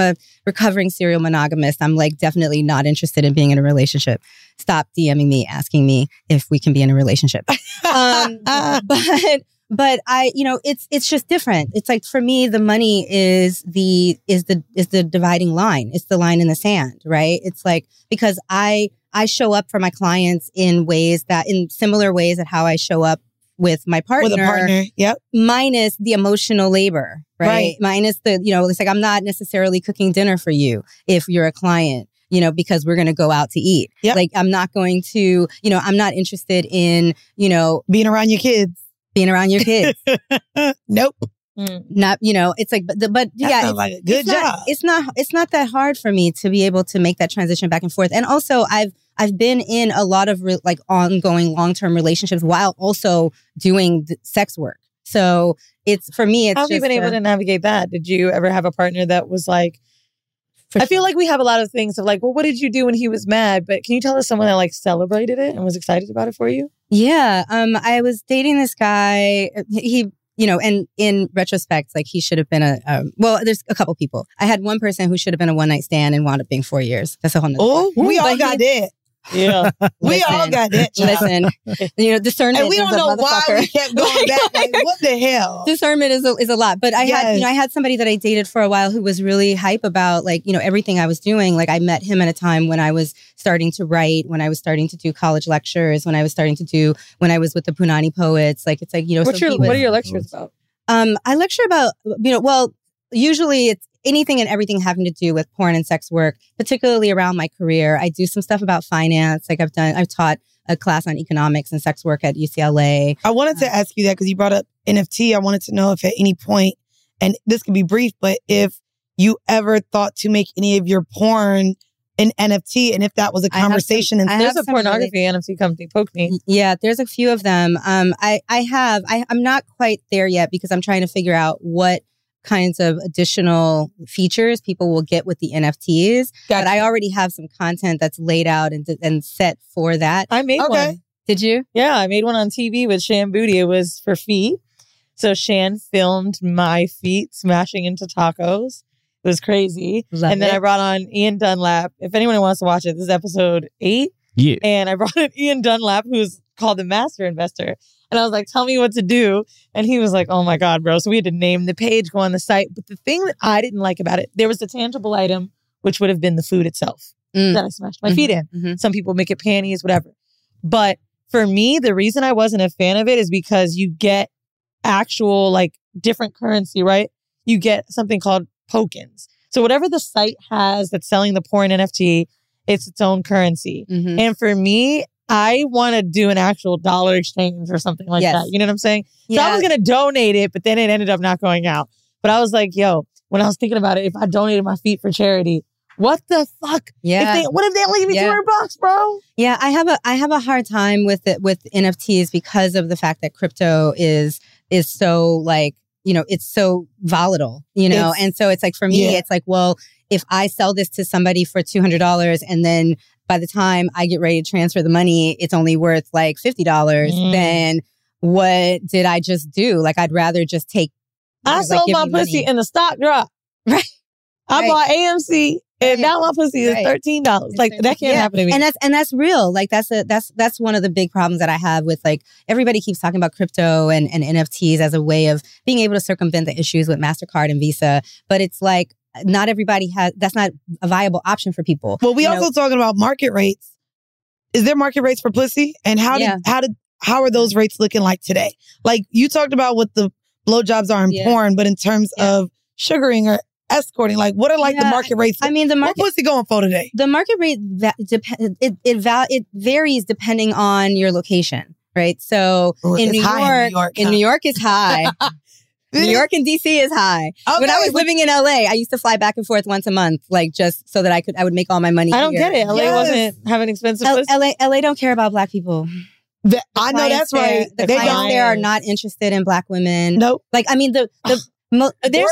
a recovering serial monogamist. I'm like definitely not interested in being in a relationship. Stop DMing me, asking me if we can be in a relationship. But I, it's just different. It's like, for me, the money is the dividing line. It's the line in the sand, right? It's like, because I show up for my clients in similar ways that how I show up with my partner. With a partner, yep. Minus the emotional labor, right? Minus the, you know, it's like I'm not necessarily cooking dinner for you if you're a client, you know, because we're going to go out to eat. Yep. Like I'm not going to, you know, I'm not interested in, you know. Being around your kids. Nope. Not, you know, it's like, but yeah, it's, like good it's job. It's not that hard for me to be able to make that transition back and forth. And also I've been in a lot of like ongoing long-term relationships while also doing sex work. So it's for me, it's how have you been able to navigate that? Did you ever have a partner that was like, I feel like we have a lot of things of like, well, what did you do when he was mad? But can you tell us someone that like celebrated it and was excited about it for you? Yeah. I was dating this guy. He, you know, and in retrospect, like he should have been well, there's a couple people. I had one person who should have been a one-night stand and wound up being 4 years. That's a whole nother. Oh, we all got that. Yeah. We all got that. Listen, you know, discernment is a motherfucker. And we don't know why we kept going back. Like, what the hell? Discernment is a lot. But I had somebody that I dated for a while who was really hype about like, you know, everything I was doing. Like I met him at a time when I was starting to write, when I was starting to do college lectures, when I was with the Punani poets. Like it's like, you know. What are your lectures about? I lecture about, you know, well, usually it's anything and everything having to do with porn and sex work, particularly around my career. I do some stuff about finance. Like I've taught a class on economics and sex work at UCLA. I wanted to ask you that because you brought up NFT. I wanted to know if at any point, and this could be brief, but if you ever thought to make any of your porn an NFT and if that was a conversation. There's a pornography NFT company, Poke Me. Yeah, there's a few of them. I'm not quite there yet because I'm trying to figure out what kinds of additional features people will get with the NFTs. Gotcha. But I already have some content that's laid out and set for that. I made one. Did you? Yeah, I made one on TV with Shan Booty. It was for feet. So Shan filmed my feet smashing into tacos. It was crazy. Then I brought on Ian Dunlap. If anyone wants to watch it, this is episode 8. Yeah. And I brought in Ian Dunlap, who's called the Master Investor. And I was like, tell me what to do. And he was like, oh my God, bro. So we had to name the page, go on the site. But the thing that I didn't like about it, there was the tangible item, which would have been the food itself that I smashed my feet in. Mm-hmm. Some people make it panties, whatever. But for me, the reason I wasn't a fan of it is because you get actual like different currency, right? You get something called tokens. So whatever the site has that's selling the porn NFT, it's its own currency. Mm-hmm. And for me, I want to do an actual dollar exchange or something like that. You know what I'm saying? Yeah. So I was going to donate it, but then it ended up not going out. But I was like, yo, when I was thinking about it, if I donated my feet for charity, what the fuck? Yeah. What if they leave me $200, bro? Yeah, I have a hard time with it, with NFTs because of the fact that crypto is so like, you know, it's so volatile, you know? And so it's like, for me, it's like, well, if I sell this to somebody for $200 and then by the time I get ready to transfer the money, it's only worth like $50, then what did I just do? Like, I'd rather just take... I sold my pussy and the stock dropped. Right. I bought AMC and now my pussy is $13. Like, that can't happen to me. And that's real. Like, that's one of the big problems that I have with, like, everybody keeps talking about crypto and NFTs as a way of being able to circumvent the issues with MasterCard and Visa. But it's like... not everybody has, that's not a viable option for people. Well, we also talking about market rates. Is there market rates for pussy? And how are those rates looking like today? Like you talked about what the blowjobs are in porn, but in terms of sugaring or escorting, like what are like the market rates? I mean, what pussy going for today? The market rate, it varies depending on your location, right? So in New York is high. New York and D.C. is high. Okay. When I was living in L.A., I used to fly back and forth once a month, like just so that I would make all my money. I don't get it. L.A. wasn't having expensive pussy. L.A. don't care about black people. I know that's right. The clients there are not interested in black women. Nope. Like, I mean, there's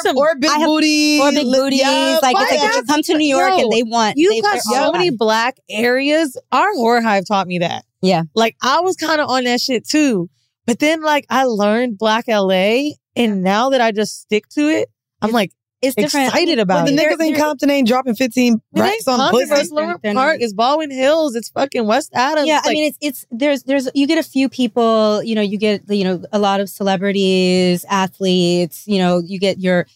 some... Or big booties. Yeah, like, it's like, you come to New York and they want... You've got so many black areas. Our whore hive taught me that. Yeah. Like, I was kind of on that shit too. But then, like, I learned black L.A., and now that I just stick to it, I'm like excited about it. The niggas in Compton ain't dropping 15 racks on pussy. It's Lower Park, it's Baldwin Hills, it's fucking West Adams. Yeah, like, I mean, it's there's you get a few people, you know, a lot of celebrities, athletes, you know,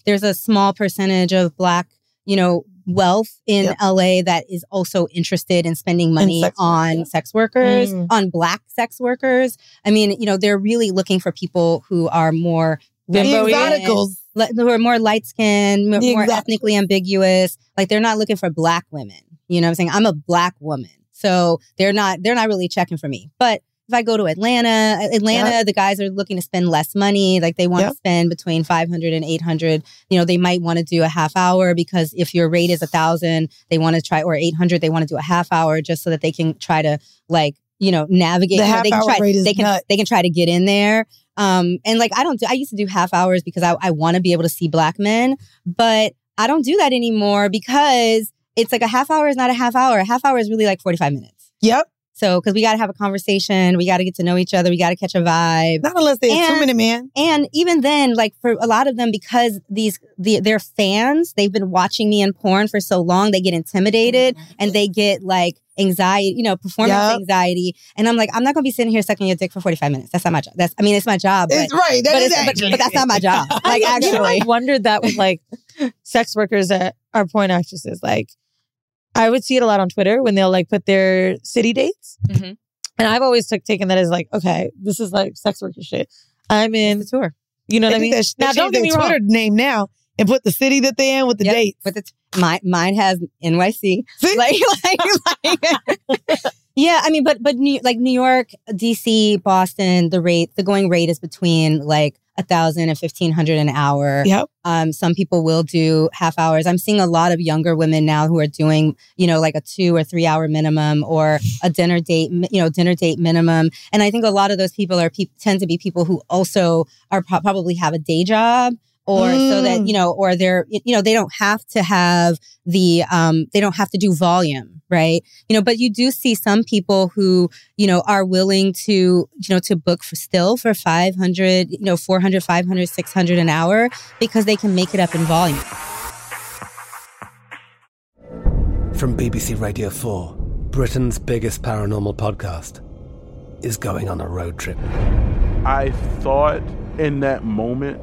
there's a small percentage of black, you know, wealth in LA that is also interested in spending money on sex workers, on Black sex workers. I mean, you know, they're really looking for people who are more exoticals, who are more light-skinned, more ethnically ambiguous. Like, they're not looking for Black women. You know what I'm saying? I'm a Black woman. So they're not really checking for me. But if I go to Atlanta, the guys are looking to spend less money. Like, they want to spend between $500 and $800. You know, they might want to do a half hour because if your rate is $1,000, they want to try, or $800, they want to do a half hour just so that they can try to, like, you know, navigate. The half hour rate is nuts. They can try to get in there. And like, I used to do half hours because I want to be able to see Black men, but I don't do that anymore because it's like a half hour is not a half hour. A half hour is really like 45 minutes. Yep. So, because we got to have a conversation. We got to get to know each other. We got to catch a vibe. Not unless they're too many, man. And even then, like, for a lot of them, because they're fans, they've been watching me in porn for so long, they get intimidated and they get, like, anxiety, you know, performance anxiety. And I'm like, I'm not going to be sitting here sucking your dick for 45 minutes. That's not my job. It's my job. But that's not my job. Like, actually. You know, I wondered that with, like, sex workers that are porn actresses, like, I would see it a lot on Twitter when they'll, like, put their city dates. Mm-hmm. And I've always taken that as, like, okay, this is, like, sex worker shit. I'm in the tour. You know what I mean? Now, don't get me wrong. Twitter name now and put the city that they're in with the dates. But mine has NYC. Yeah, I mean, but New York, DC, Boston, the going rate is between, like, $1,000 and $1,500 an hour. Yep. Some people will do half hours. I'm seeing a lot of younger women now who are doing, you know, like a 2 or 3 hour minimum or a dinner date minimum. And I think a lot of those people tend to be people who also are probably have a day job. Or so that, you know, or they're, you know, they don't have to have they don't have to do volume, right? You know, but you do see some people who, you know, are willing to, you know, to book for 500, you know, 400, 500, 600 an hour because they can make it up in volume. From BBC Radio 4, Britain's biggest paranormal podcast is going on a road trip. I thought in that moment,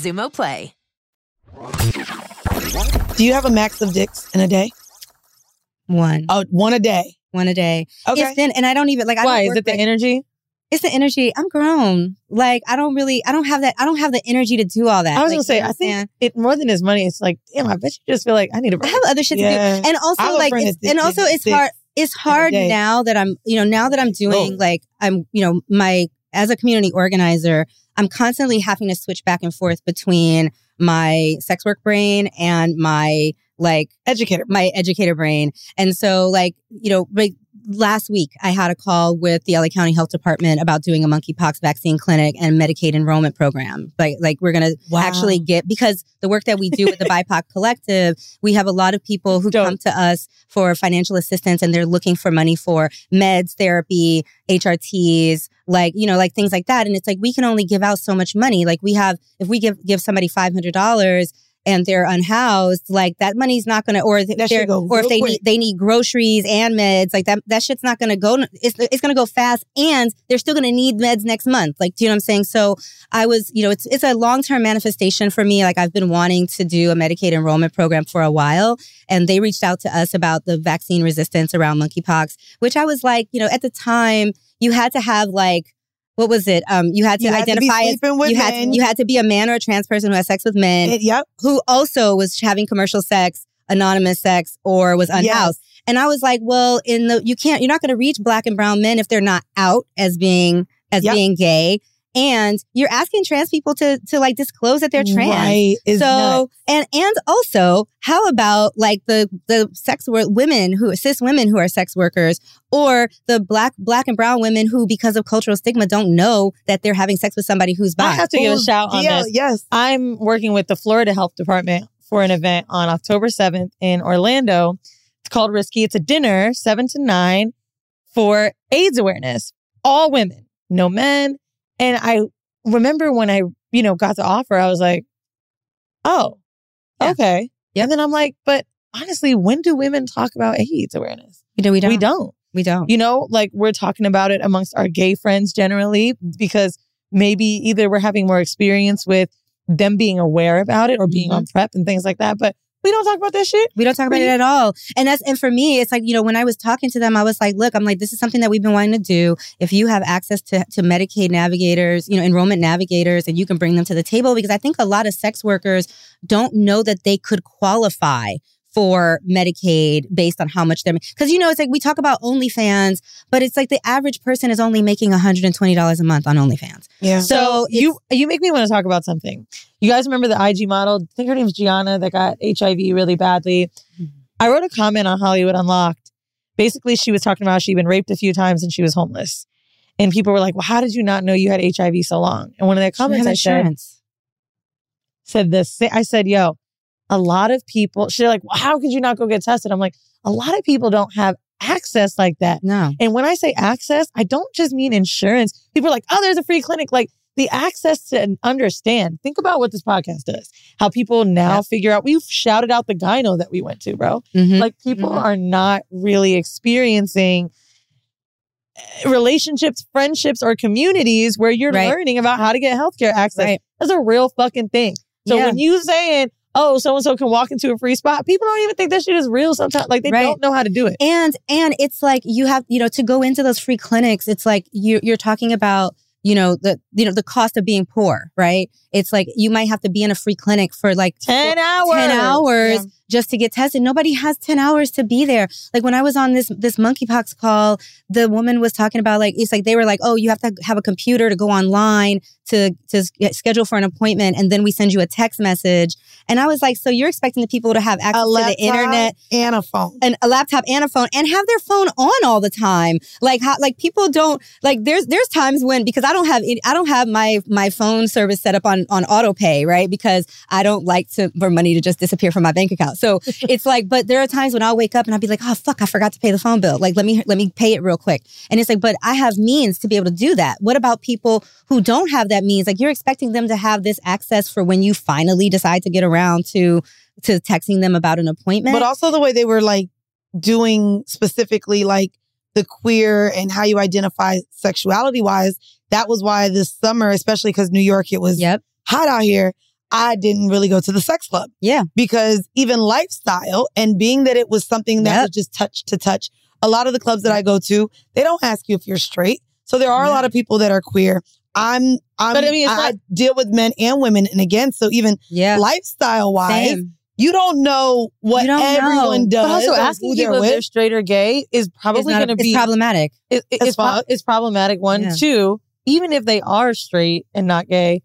Zumo Play. Do you have a max of dicks in a day? One. Oh, one a day. One a day. Okay. Yes, and I don't even like. Why? Is it the energy? it's the energy. I'm grown. Like, I don't have the energy to do all that. I was going to say, I think it more than his money. It's like, damn, I bet you just feel like I need to. I have other shit to do. And also, like, it's hard. It's hard now that I'm, now that I'm doing as a community organizer, I'm constantly having to switch back and forth between my sex work brain and my educator brain. And so last week, I had a call with the LA County Health Department about doing a monkeypox vaccine clinic and Medicaid enrollment program. We're going to actually get, because the work that we do with the BIPOC Collective, we have a lot of people who come to us for financial assistance, and they're looking for money for meds, therapy, HRTs, things like that. And it's like, we can only give out so much money. Like, we have, if we give somebody $500, and they're unhoused, that money's not going to, if they need groceries and meds, that shit's not going to go, it's going to go fast, and they're still going to need meds next month. Do you know what I'm saying? So I was, it's a long-term manifestation for me. I've been wanting to do a Medicaid enrollment program for a while, and they reached out to us about the vaccine resistance around monkeypox, which I was at the time, you had to have what was it? You had to identify as you had to be a man or a trans person who has sex with men who also was having commercial sex, anonymous sex, or was unhoused. Yes. And I was like, well, you're not going to reach Black and brown men if they're not out as being gay. And you're asking trans people to disclose that they're trans. Right. And also, how about the sex work women who cis women who are sex workers, or the black and brown women who, because of cultural stigma, don't know that they're having sex with somebody who's bi. I have to give a shout on this. Yes. I'm working with the Florida Health Department for an event on October 7th in Orlando. It's called Risky. It's a dinner 7 to 9 for AIDS awareness. All women, no men. And I remember when I, got the offer, I was like, oh, okay. Yeah. And then I'm like, but honestly, when do women talk about AIDS awareness? We don't. We're talking about it amongst our gay friends generally, because maybe either we're having more experience with them being aware about it or being on PrEP and things like that. But we don't talk about that shit. We don't talk about it at all. And for me, it's when I was talking to them, I was like, look, this is something that we've been wanting to do. If you have access to Medicaid navigators, enrollment navigators, and you can bring them to the table, because I think a lot of sex workers don't know that they could qualify for Medicaid based on how much they're making. Because, we talk about OnlyFans, but it's the average person is only making $120 a month on OnlyFans. Yeah. So you make me want to talk about something. You guys remember the IG model? I think her name's Gianna, that got HIV really badly. Mm-hmm. I wrote a comment on Hollywood Unlocked. Basically, she was talking about how she'd been raped a few times and she was homeless. And people were like, well, how did you not know you had HIV so long? And one of their comments I said, yo, a lot of people, she's like, well, how could you not go get tested? I'm like, a lot of people don't have access like that. No. And when I say access, I don't just mean insurance. People are like, oh, there's a free clinic. The access to understand. Think about what this podcast does. How people now figure out. We've shouted out the gyno that we went to, bro. Mm-hmm. People are not really experiencing relationships, friendships, or communities where you're learning about how to get healthcare access. Right. That's a real fucking thing. So when you saying, oh, so-and-so can walk into a free spot, people don't even think that shit is real sometimes. They don't know how to do it. And it's you have, to go into those free clinics, it's you're talking about, the cost of being poor, right? It's you might have to be in a free clinic for 10 hours just to get tested. Nobody has 10 hours to be there. When I was on this monkeypox call, the woman was talking about they were oh, you have to have a computer to go online to schedule for an appointment, and then we send you a text message. And I was so you're expecting the people to have access to the internet and a phone, and a laptop and a phone, and have their phone on all the time. People don't there's times when, because I don't have my phone service set up on auto pay, right? Because I don't for money to just disappear from my bank account. So it's but there are times when I'll wake up and I'll be oh, fuck, I forgot to pay the phone bill. Let me pay it real quick. And it's but I have means to be able to do that. What about people who don't have that means? You're expecting them to have this access for when you finally decide to get around to texting them about an appointment. But also the way they were doing specifically the queer and how you identify sexuality wise. That was why this summer, especially because New York, it was hot out here. I didn't really go to the sex club. Yeah. Because even lifestyle, and being that it was something that was just touch to touch, a lot of the clubs that I go to, they don't ask you if you're straight. So there are a lot of people that are queer. I deal with men and women. And again, so even lifestyle wise, you don't know what everyone does. But also asking people if they're straight or gay is probably going to be problematic. It's problematic. One, two, even if they are straight and not gay,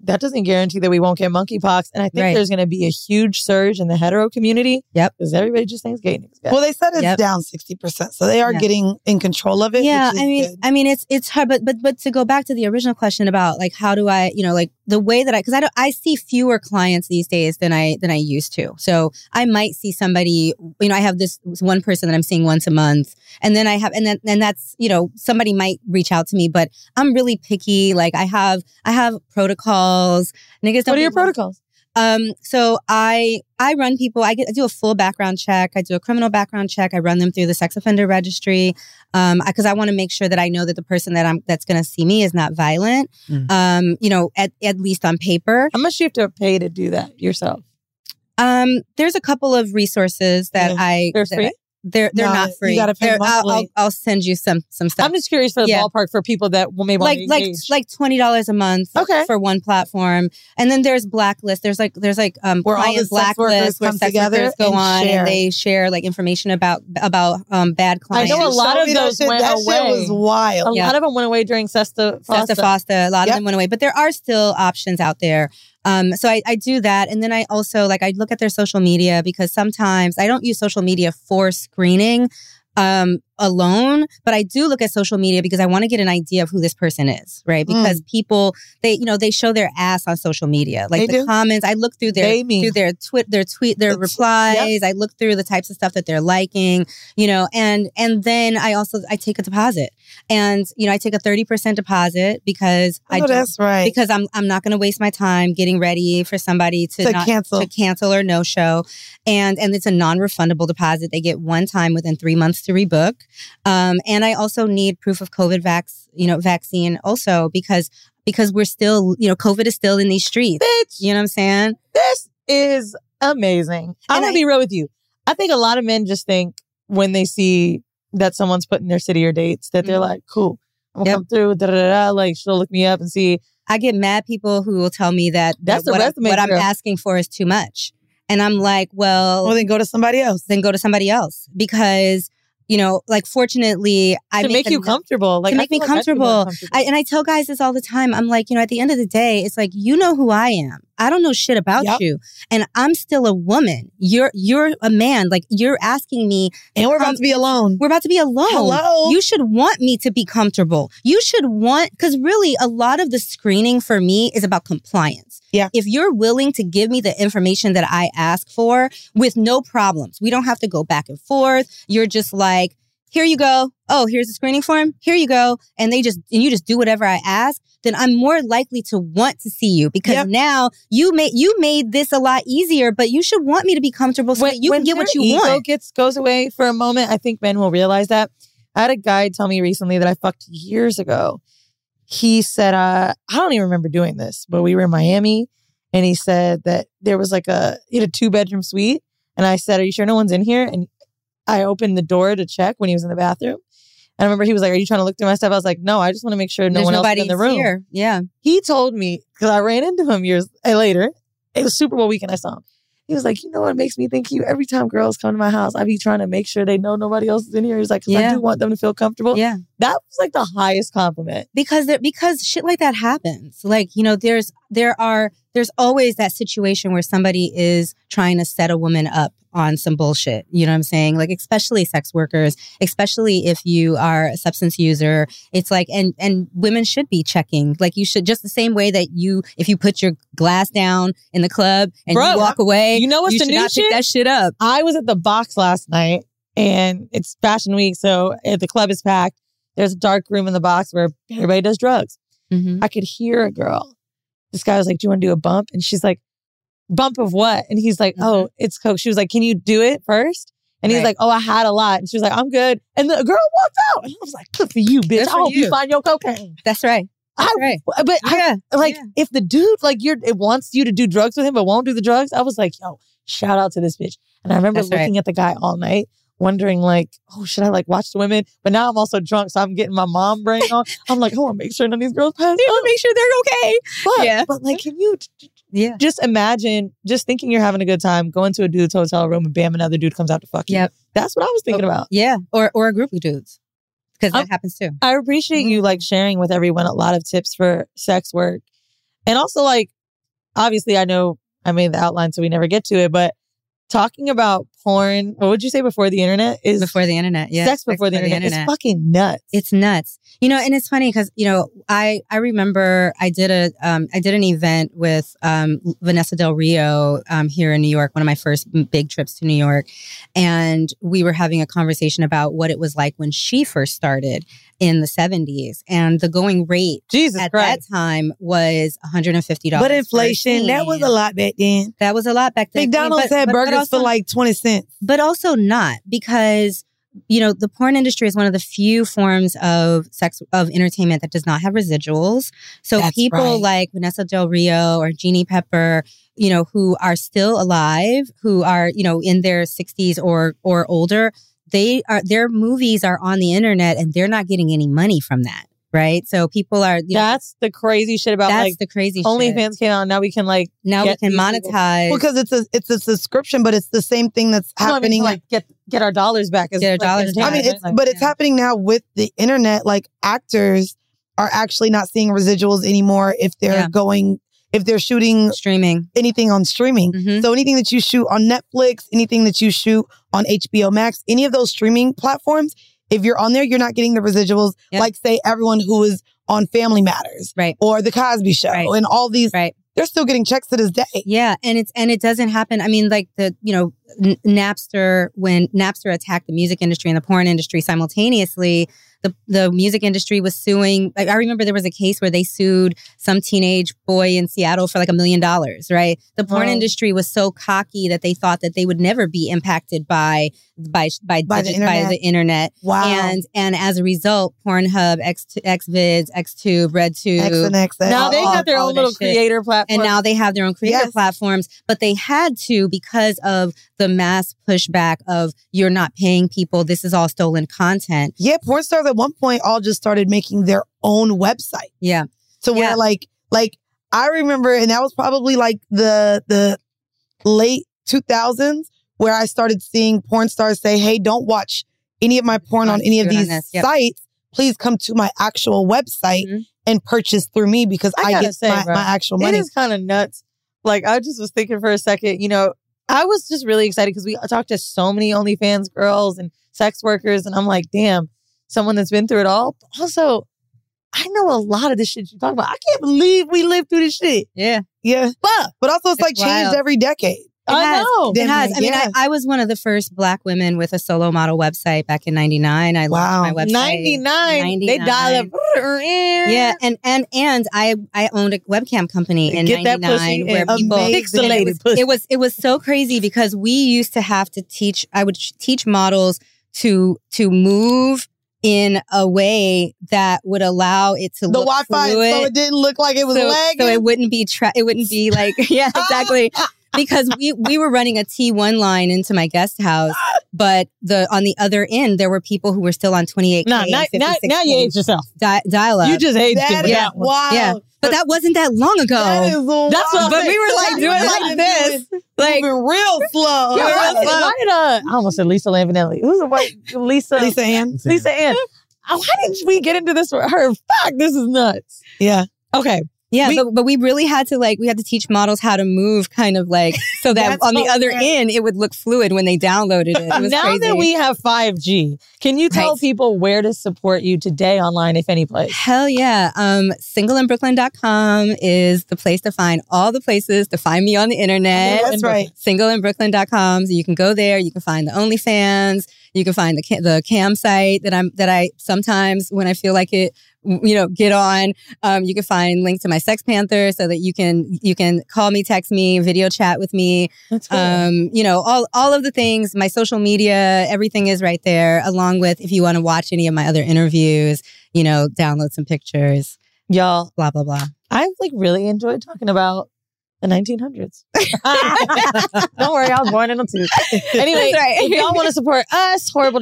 that doesn't guarantee that we won't get monkeypox. And I think there's going to be a huge surge in the hetero community. Yep. Because everybody just thinks gay niggas. Well, they said it's down 60%. So they are getting in control of it. Yeah. Which is good. I mean, it's hard. But to go back to the original question about like, how do I, you know, like the way that I see fewer clients these days than I used to. So I might see somebody, you know, I have this one person that I'm seeing once a month. And then that's, you know, somebody might reach out to me, but I'm really picky. Like I have protocols. Niggas don't. What are your protocols? So I run people. I do a full background check. I do a criminal background check. I run them through the sex offender registry because I want to make sure that I know that the person that's going to see me is not violent. Mm-hmm. You know, at least on paper. How much do you have to pay to do that yourself? There's a couple of resources that they're free. They're not free. You gotta pay monthly. I'll send you some stuff. I'm just curious for the ballpark for people that will maybe like $20 a month for one platform. And then there's blacklist. There's where client all the blacklist where sex workers go on and they share like information about bad clients. I know a lot of those went away. That was wild. A lot of them went away during SESTA FOSTA. A lot of them went away, but there are still options out there. So I do that. And then I also I look at their social media because sometimes I don't use social media for screening alone, but I do look at social media because I want to get an idea of who this person is, right? Because people, they show their ass on social media. Like they do. Comments, I look through their replies. I look through the types of stuff that they're liking, you know, and then I also take a deposit. And, you know, I take a 30% deposit because because I'm not going to waste my time getting ready for somebody to cancel or no show. And it's a non-refundable deposit. They get one time within 3 months to rebook. And I also need proof of COVID vaccine also because we're still, you know, COVID is still in these streets. Bitch, you know what I'm saying? This is amazing. I'm going to be real with you. I think a lot of men just think when they see that someone's putting their city or dates that they're like, cool, I'm going to come through, like she'll look me up and see. I get mad people who will tell me that what I'm asking for is too much. And I'm like, well, then go to somebody else. Because, you know, like, fortunately, to make me comfortable. And I tell guys this all the time. I'm like, you know, at the end of the day, it's like, you know who I am. I don't know shit about you. And I'm still a woman. You're a man. Like, you're asking me. And we're about to be alone. Hello. You should want me to be comfortable. You should want, because really a lot of the screening for me is about compliance. Yeah. If you're willing to give me the information that I ask for with no problems, we don't have to go back and forth. You're just like, here you go. Oh, here's the screening form. Here you go. And you just do whatever I ask. Then I'm more likely to want to see you because now you made this a lot easier, but you should want me to be comfortable so that you can get what you want. When ego goes away for a moment, I think men will realize that. I had a guy tell me recently that I fucked years ago. He said, I don't even remember doing this, but we were in Miami and he said that there was he had a 2-bedroom suite. And I said, are you sure no one's in here? And I opened the door to check when he was in the bathroom. And I remember he was like, are you trying to look through my stuff? I was like, no, I just want to make sure no one else is in the room. Here. Yeah. He told me, because I ran into him years later. It was Super Bowl weekend. I saw him. He was like, you know what makes me think you? Every time girls come to my house, I be trying to make sure they know nobody else is in here. He's like, because I do want them to feel comfortable. Yeah. That was like the highest compliment. Because shit like that happens. Like, you know, there's always that situation where somebody is trying to set a woman up on some bullshit. You know what I'm saying? Like, especially sex workers, especially if you are a substance user. It's like, and women should be checking. Like, you should, just the same way that if you put your glass down in the club and you walk away, you know what's the new shit? Pick that shit up. I was at the box last night and it's Fashion Week. So the club is packed. There's a dark room in the box where everybody does drugs. Mm-hmm. I could hear a girl. This guy was like, do you want to do a bump? And she's like, bump of what? And he's like, oh, it's coke. She was like, can you do it first? And he's like, oh, I had a lot. And she was like, I'm good. And the girl walked out. And I was like, good for you, bitch. I hope you find your cocaine. That's right. But if the dude, it wants you to do drugs with him, but won't do the drugs. I was like, yo, shout out to this bitch. And I remember looking at the guy all night, wondering like, oh, should I like watch the women? But now I'm also drunk, so I'm getting my mom brain on. I'm like, I want to make sure none of these girls pass. You want to make sure they're okay. But like, can you just imagine just thinking you're having a good time, going to a dude's hotel room and bam, another dude comes out to fuck you. Yep. That's what I was thinking about. Yeah. Or a group of dudes. Because that happens too. I appreciate you like sharing with everyone a lot of tips for sex work. And also like, obviously I know I made the outline so we never get to it, but talking about porn, what would you say before the internet? Is before the internet, yeah. Sex before the internet is fucking nuts. It's nuts. You know, and it's funny because, you know, I remember I did an event with Vanessa Del Rio here in New York, one of my first big trips to New York. And we were having a conversation about what it was like when she first started in the 70s. And the going rate that time was $150. But inflation, that was a lot back then. That was a lot back then. McDonald's had burgers for like 20 cents. But also not, because, you know, the porn industry is one of the few forms of sex, of entertainment that does not have residuals. So like Vanessa Del Rio or Jeannie Pepper, you know, who are still alive, who are, you know, in their 60s or older, their movies are on the internet and they're not getting any money from that. Right. So people are. The crazy shit about that's like the crazy OnlyFans came out. And now we can like we can monetize. Well, because it's a subscription, but it's the same thing that's happening. I mean, like get our dollars back. I mean, it's happening now with the internet. Like actors are actually not seeing residuals anymore if they're if they're shooting streaming anything on streaming. Mm-hmm. So anything that you shoot on Netflix, anything that you shoot on HBO Max, any of those streaming platforms. If you're on there, you're not getting the residuals. Yep. Like, say, everyone who is on Family Matters or The Cosby Show and all these. Right. They're still getting checks to this day. Yeah. And it doesn't happen. I mean, like Napster, when Napster attacked the music industry and the porn industry simultaneously, the music industry was suing. Like, I remember there was a case where they sued some teenage boy in Seattle for like $1 million. Right. The porn industry was so cocky that they thought that they would never be impacted by the internet. Wow. And as a result, Pornhub, Xvids, Xtube, RedTube. Now they got their own little creator platform. And now they have their own creator platforms. But they had to because of the mass pushback of you're not paying people. This is all stolen content. Yeah. Porn stars at one point all just started making their own website. Yeah. So where like I remember, and that was probably like the late 2000s. Where I started seeing porn stars say, hey, don't watch any of my porn on any of these sites. Please come to my actual website and purchase through me because I get my actual money. It is kind of nuts. Like, I just was thinking for a second, you know, I was just really excited because we talked to so many OnlyFans girls and sex workers. And I'm like, damn, someone that's been through it all. But also, I know a lot of this shit you're talking about. I can't believe we lived through this shit. Yeah. Yeah. But also, it's like wild. Changed every decade. It has. I mean, I was one of the first Black women with a solo model website back in 99. I launched my website. 99. They dialed up. Yeah, and I owned a webcam company in 99 where people pixelated pussy. It was so crazy because we used to have to teach. I would teach models to move in a way that would allow it to look Wi-Fi, fluid. So it didn't look like it was lagging. So it wouldn't be like yeah, exactly. Because we were running a T1 line into my guest house, but on the other end, there were people who were still on 28K. Now you hate yourself. Dial up. You just hate yourself. Yeah. Wow. Yeah. But that wasn't that long ago. That is wild. That's what we were like doing like this. Like real slow. Yeah, I almost said Lisa Lampanelli. Who's the white Lisa Ann? Lisa Ann. Oh, why didn't we get into this with her? Fuck, this is nuts. Yeah. Okay. Yeah, but we really had to teach models how to move kind of like so that on the other end, it would look fluid when they downloaded it. It was crazy. Now that we have 5G, can you tell people where to support you today online, if any place? Hell yeah. SingleinBrooklyn.com is the place to find all the places to find me on the internet. Yeah, that's right. SingleinBrooklyn.com. So you can go there. You can find the OnlyFans. You can find the cam site that I sometimes when I feel like it, you know, get on. You can find links to my Sex Panther so that you can call me, text me, video chat with me. That's cool. You know, all of the things. My social media, everything is right there. Along with if you want to watch any of my other interviews, you know, download some pictures, y'all. Blah blah blah. I've really enjoyed talking about The 1900s. Don't worry, I was born in a two. Anyway, right. If y'all want to support us, patreon.com/horrible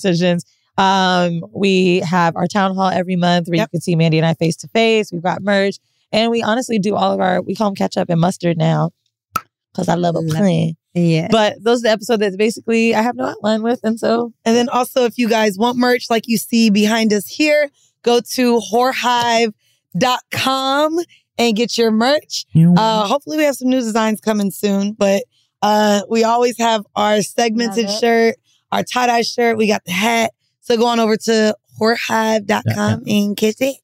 decisions. We have our town hall every month where you can see Mandy and I face to face. We've got merch. And we honestly do all of our, we call them ketchup and mustard now because I love a plan. Yeah. But those are the episodes that basically I have no outline with. And then also if you guys want merch like you see behind us here, go to whorehive.com and get your merch. Hopefully we have some new designs coming soon, but we always have our segmented shirt, our tie-dye shirt. We got the hat. So go on over to whorehive.com and get it.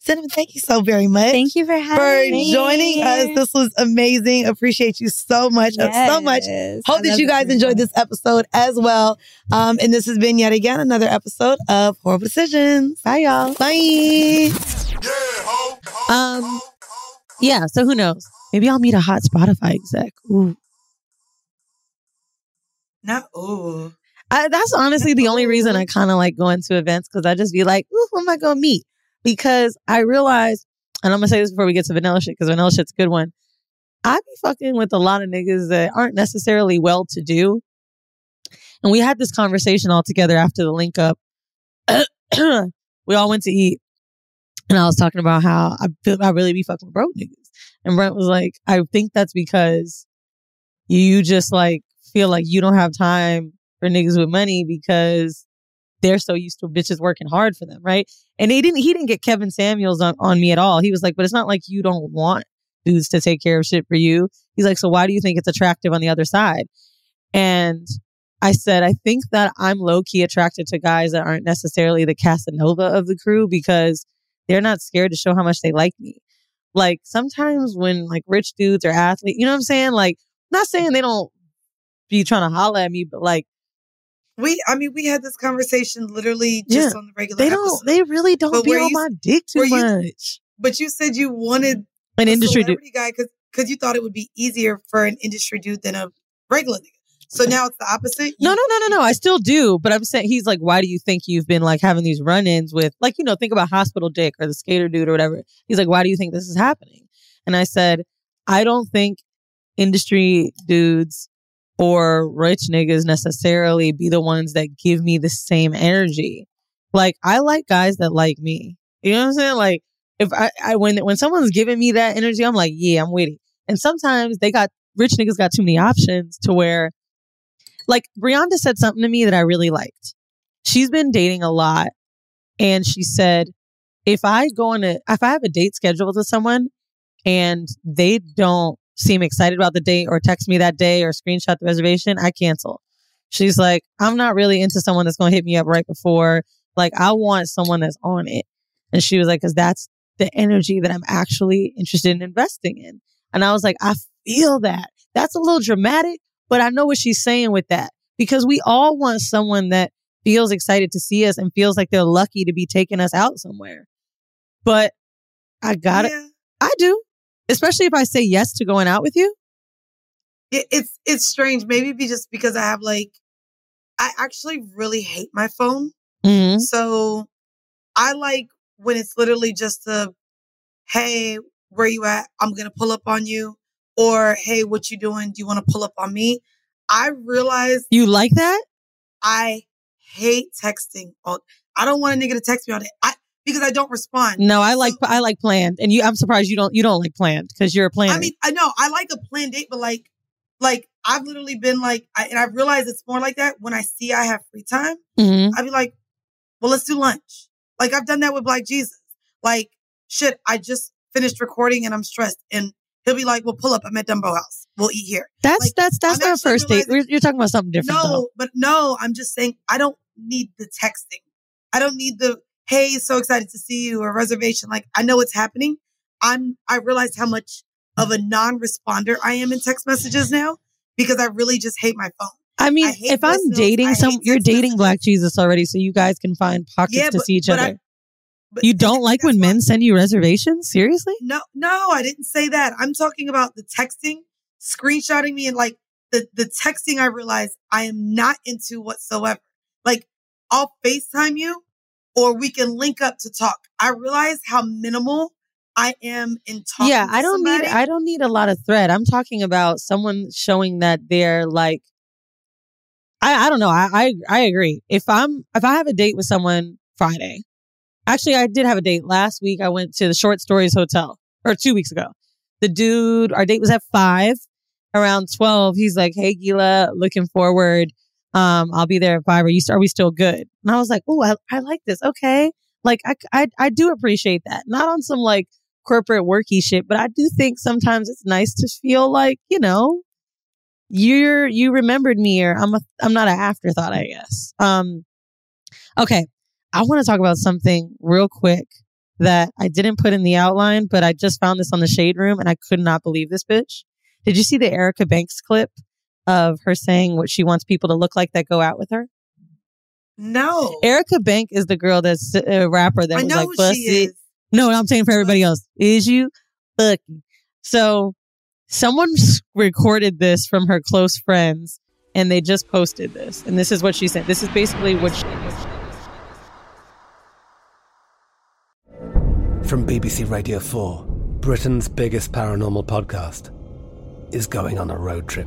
Cinnamon, thank you so very much. Thank you for having me. For joining us. This was amazing. Appreciate you so much. Hope that you guys enjoyed this episode as well. And this has been yet again another episode of Horrible Decisions. Bye, y'all. Bye. Yeah, so who knows? Maybe I'll meet a hot Spotify exec. Ooh. Not ooh. That's honestly the only reason I kind of like going to events, because I just be like, ooh, who am I going to meet? Because I realized, and I'm going to say this before we get to vanilla shit, because vanilla shit's a good one. I be fucking with a lot of niggas that aren't necessarily well-to-do. And we had this conversation all together after the link up. We all went to eat. And I was talking about how I really be fucking broke niggas. And Brent was like, I think that's because you just like feel like you don't have time for niggas with money because they're so used to bitches working hard for them, right? And he didn't get Kevin Samuels on me at all. He was like, but it's not like you don't want dudes to take care of shit for you. He's like, so why do you think it's attractive on the other side? And I said, I think that I'm low-key attracted to guys that aren't necessarily the Casanova of the crew because they're not scared to show how much they like me. Like sometimes when like rich dudes or athletes, you know what I'm saying? Like, not saying they don't be trying to holler at me, but like, we had this conversation literally just on the regular episode. They really don't be on my dick too much. But you said you wanted an industry dude guy because you thought it would be easier for an industry dude than a regular nigga. So now it's the opposite? No. I still do. But I'm saying, he's like, why do you think you've been like having these run-ins with, like, you know, think about Hospital Dick or the skater dude or whatever. He's like, why do you think this is happening? And I said, I don't think industry dudes or rich niggas necessarily be the ones that give me the same energy. Like, I like guys that like me. You know what I'm saying? Like, if when someone's giving me that energy, I'm like, yeah, I'm with it. And sometimes rich niggas got too many options to where, like, Brianda said something to me that I really liked. She's been dating a lot. And she said, if I have a date scheduled with someone and they don't seem excited about the date or text me that day or screenshot the reservation, I cancel. She's like, I'm not really into someone that's going to hit me up right before. Like, I want someone that's on it. And she was like, because that's the energy that I'm actually interested in investing in. And I was like, I feel that. That's a little dramatic, but I know what she's saying with that, because we all want someone that feels excited to see us and feels like they're lucky to be taking us out somewhere. But I got it. I do. Especially if I say yes to going out with you. It's strange. Maybe just because I have I actually really hate my phone. Mm-hmm. So I like when it's literally just hey, where you at? I'm going to pull up on you. Or, hey, what you doing? Do you want to pull up on me? I realize. You like that? I hate texting. I don't want a nigga to text me all day. Because I don't respond. No, I like planned, and I'm surprised you don't like planned because you're a planner. I mean, I know I like a planned date, but like I've literally been and I realize it's more like that when I see I have free time. Mm-hmm. I'd be like, well, let's do lunch. Like I've done that with Black Jesus. Like shit, I just finished recording and I'm stressed, and he'll be like, well, pull up. I'm at Dumbo House. We'll eat here. That's not a first date. You're talking about something different. No, I'm just saying I don't need the texting. I don't need the. Hey, so excited to see you, or reservation. Like, I know it's happening. I realize how much of a non-responder I am in text messages now because I really just hate my phone. I mean, if I'm dating you're dating Black Jesus already, so you guys can find pockets to see each other. You don't like when men send you reservations? Seriously? No, I didn't say that. I'm talking about the texting, screenshotting me, and like the texting I realize I am not into whatsoever. Like, I'll FaceTime you. or we can link up to talk. I realize how minimal I am in talking. Yeah, I don't need a lot of thread. I'm talking about someone showing that they're like, I don't know. I agree. If I have a date with someone Friday, actually I did have a date last week. I went to the Short Stories Hotel, or 2 weeks ago. The dude, our date was at 5. Around 12, he's like, "Hey, Gila, looking forward. I'll be there at 5. Are we still good?" And I was like, "Oh, I like this. Okay, like I do appreciate that. Not on some like corporate worky shit, but I do think sometimes it's nice to feel like, you know, you remembered me, or I'm not an afterthought, I guess." Okay, I want to talk about something real quick that I didn't put in the outline, but I just found this on the Shade Room, and I could not believe this bitch. Did you see the Erica Banks clip of her saying what she wants people to look like that go out with her? No. Erica Banks is the girl that's a rapper that was like, "Busted." No, I'm saying for everybody else. Is you fucking. So someone recorded this from her close friends and they just posted this. And this is what she said. This is basically what she did. From BBC Radio 4, Britain's biggest paranormal podcast is going on a road trip.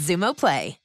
Xumo Play.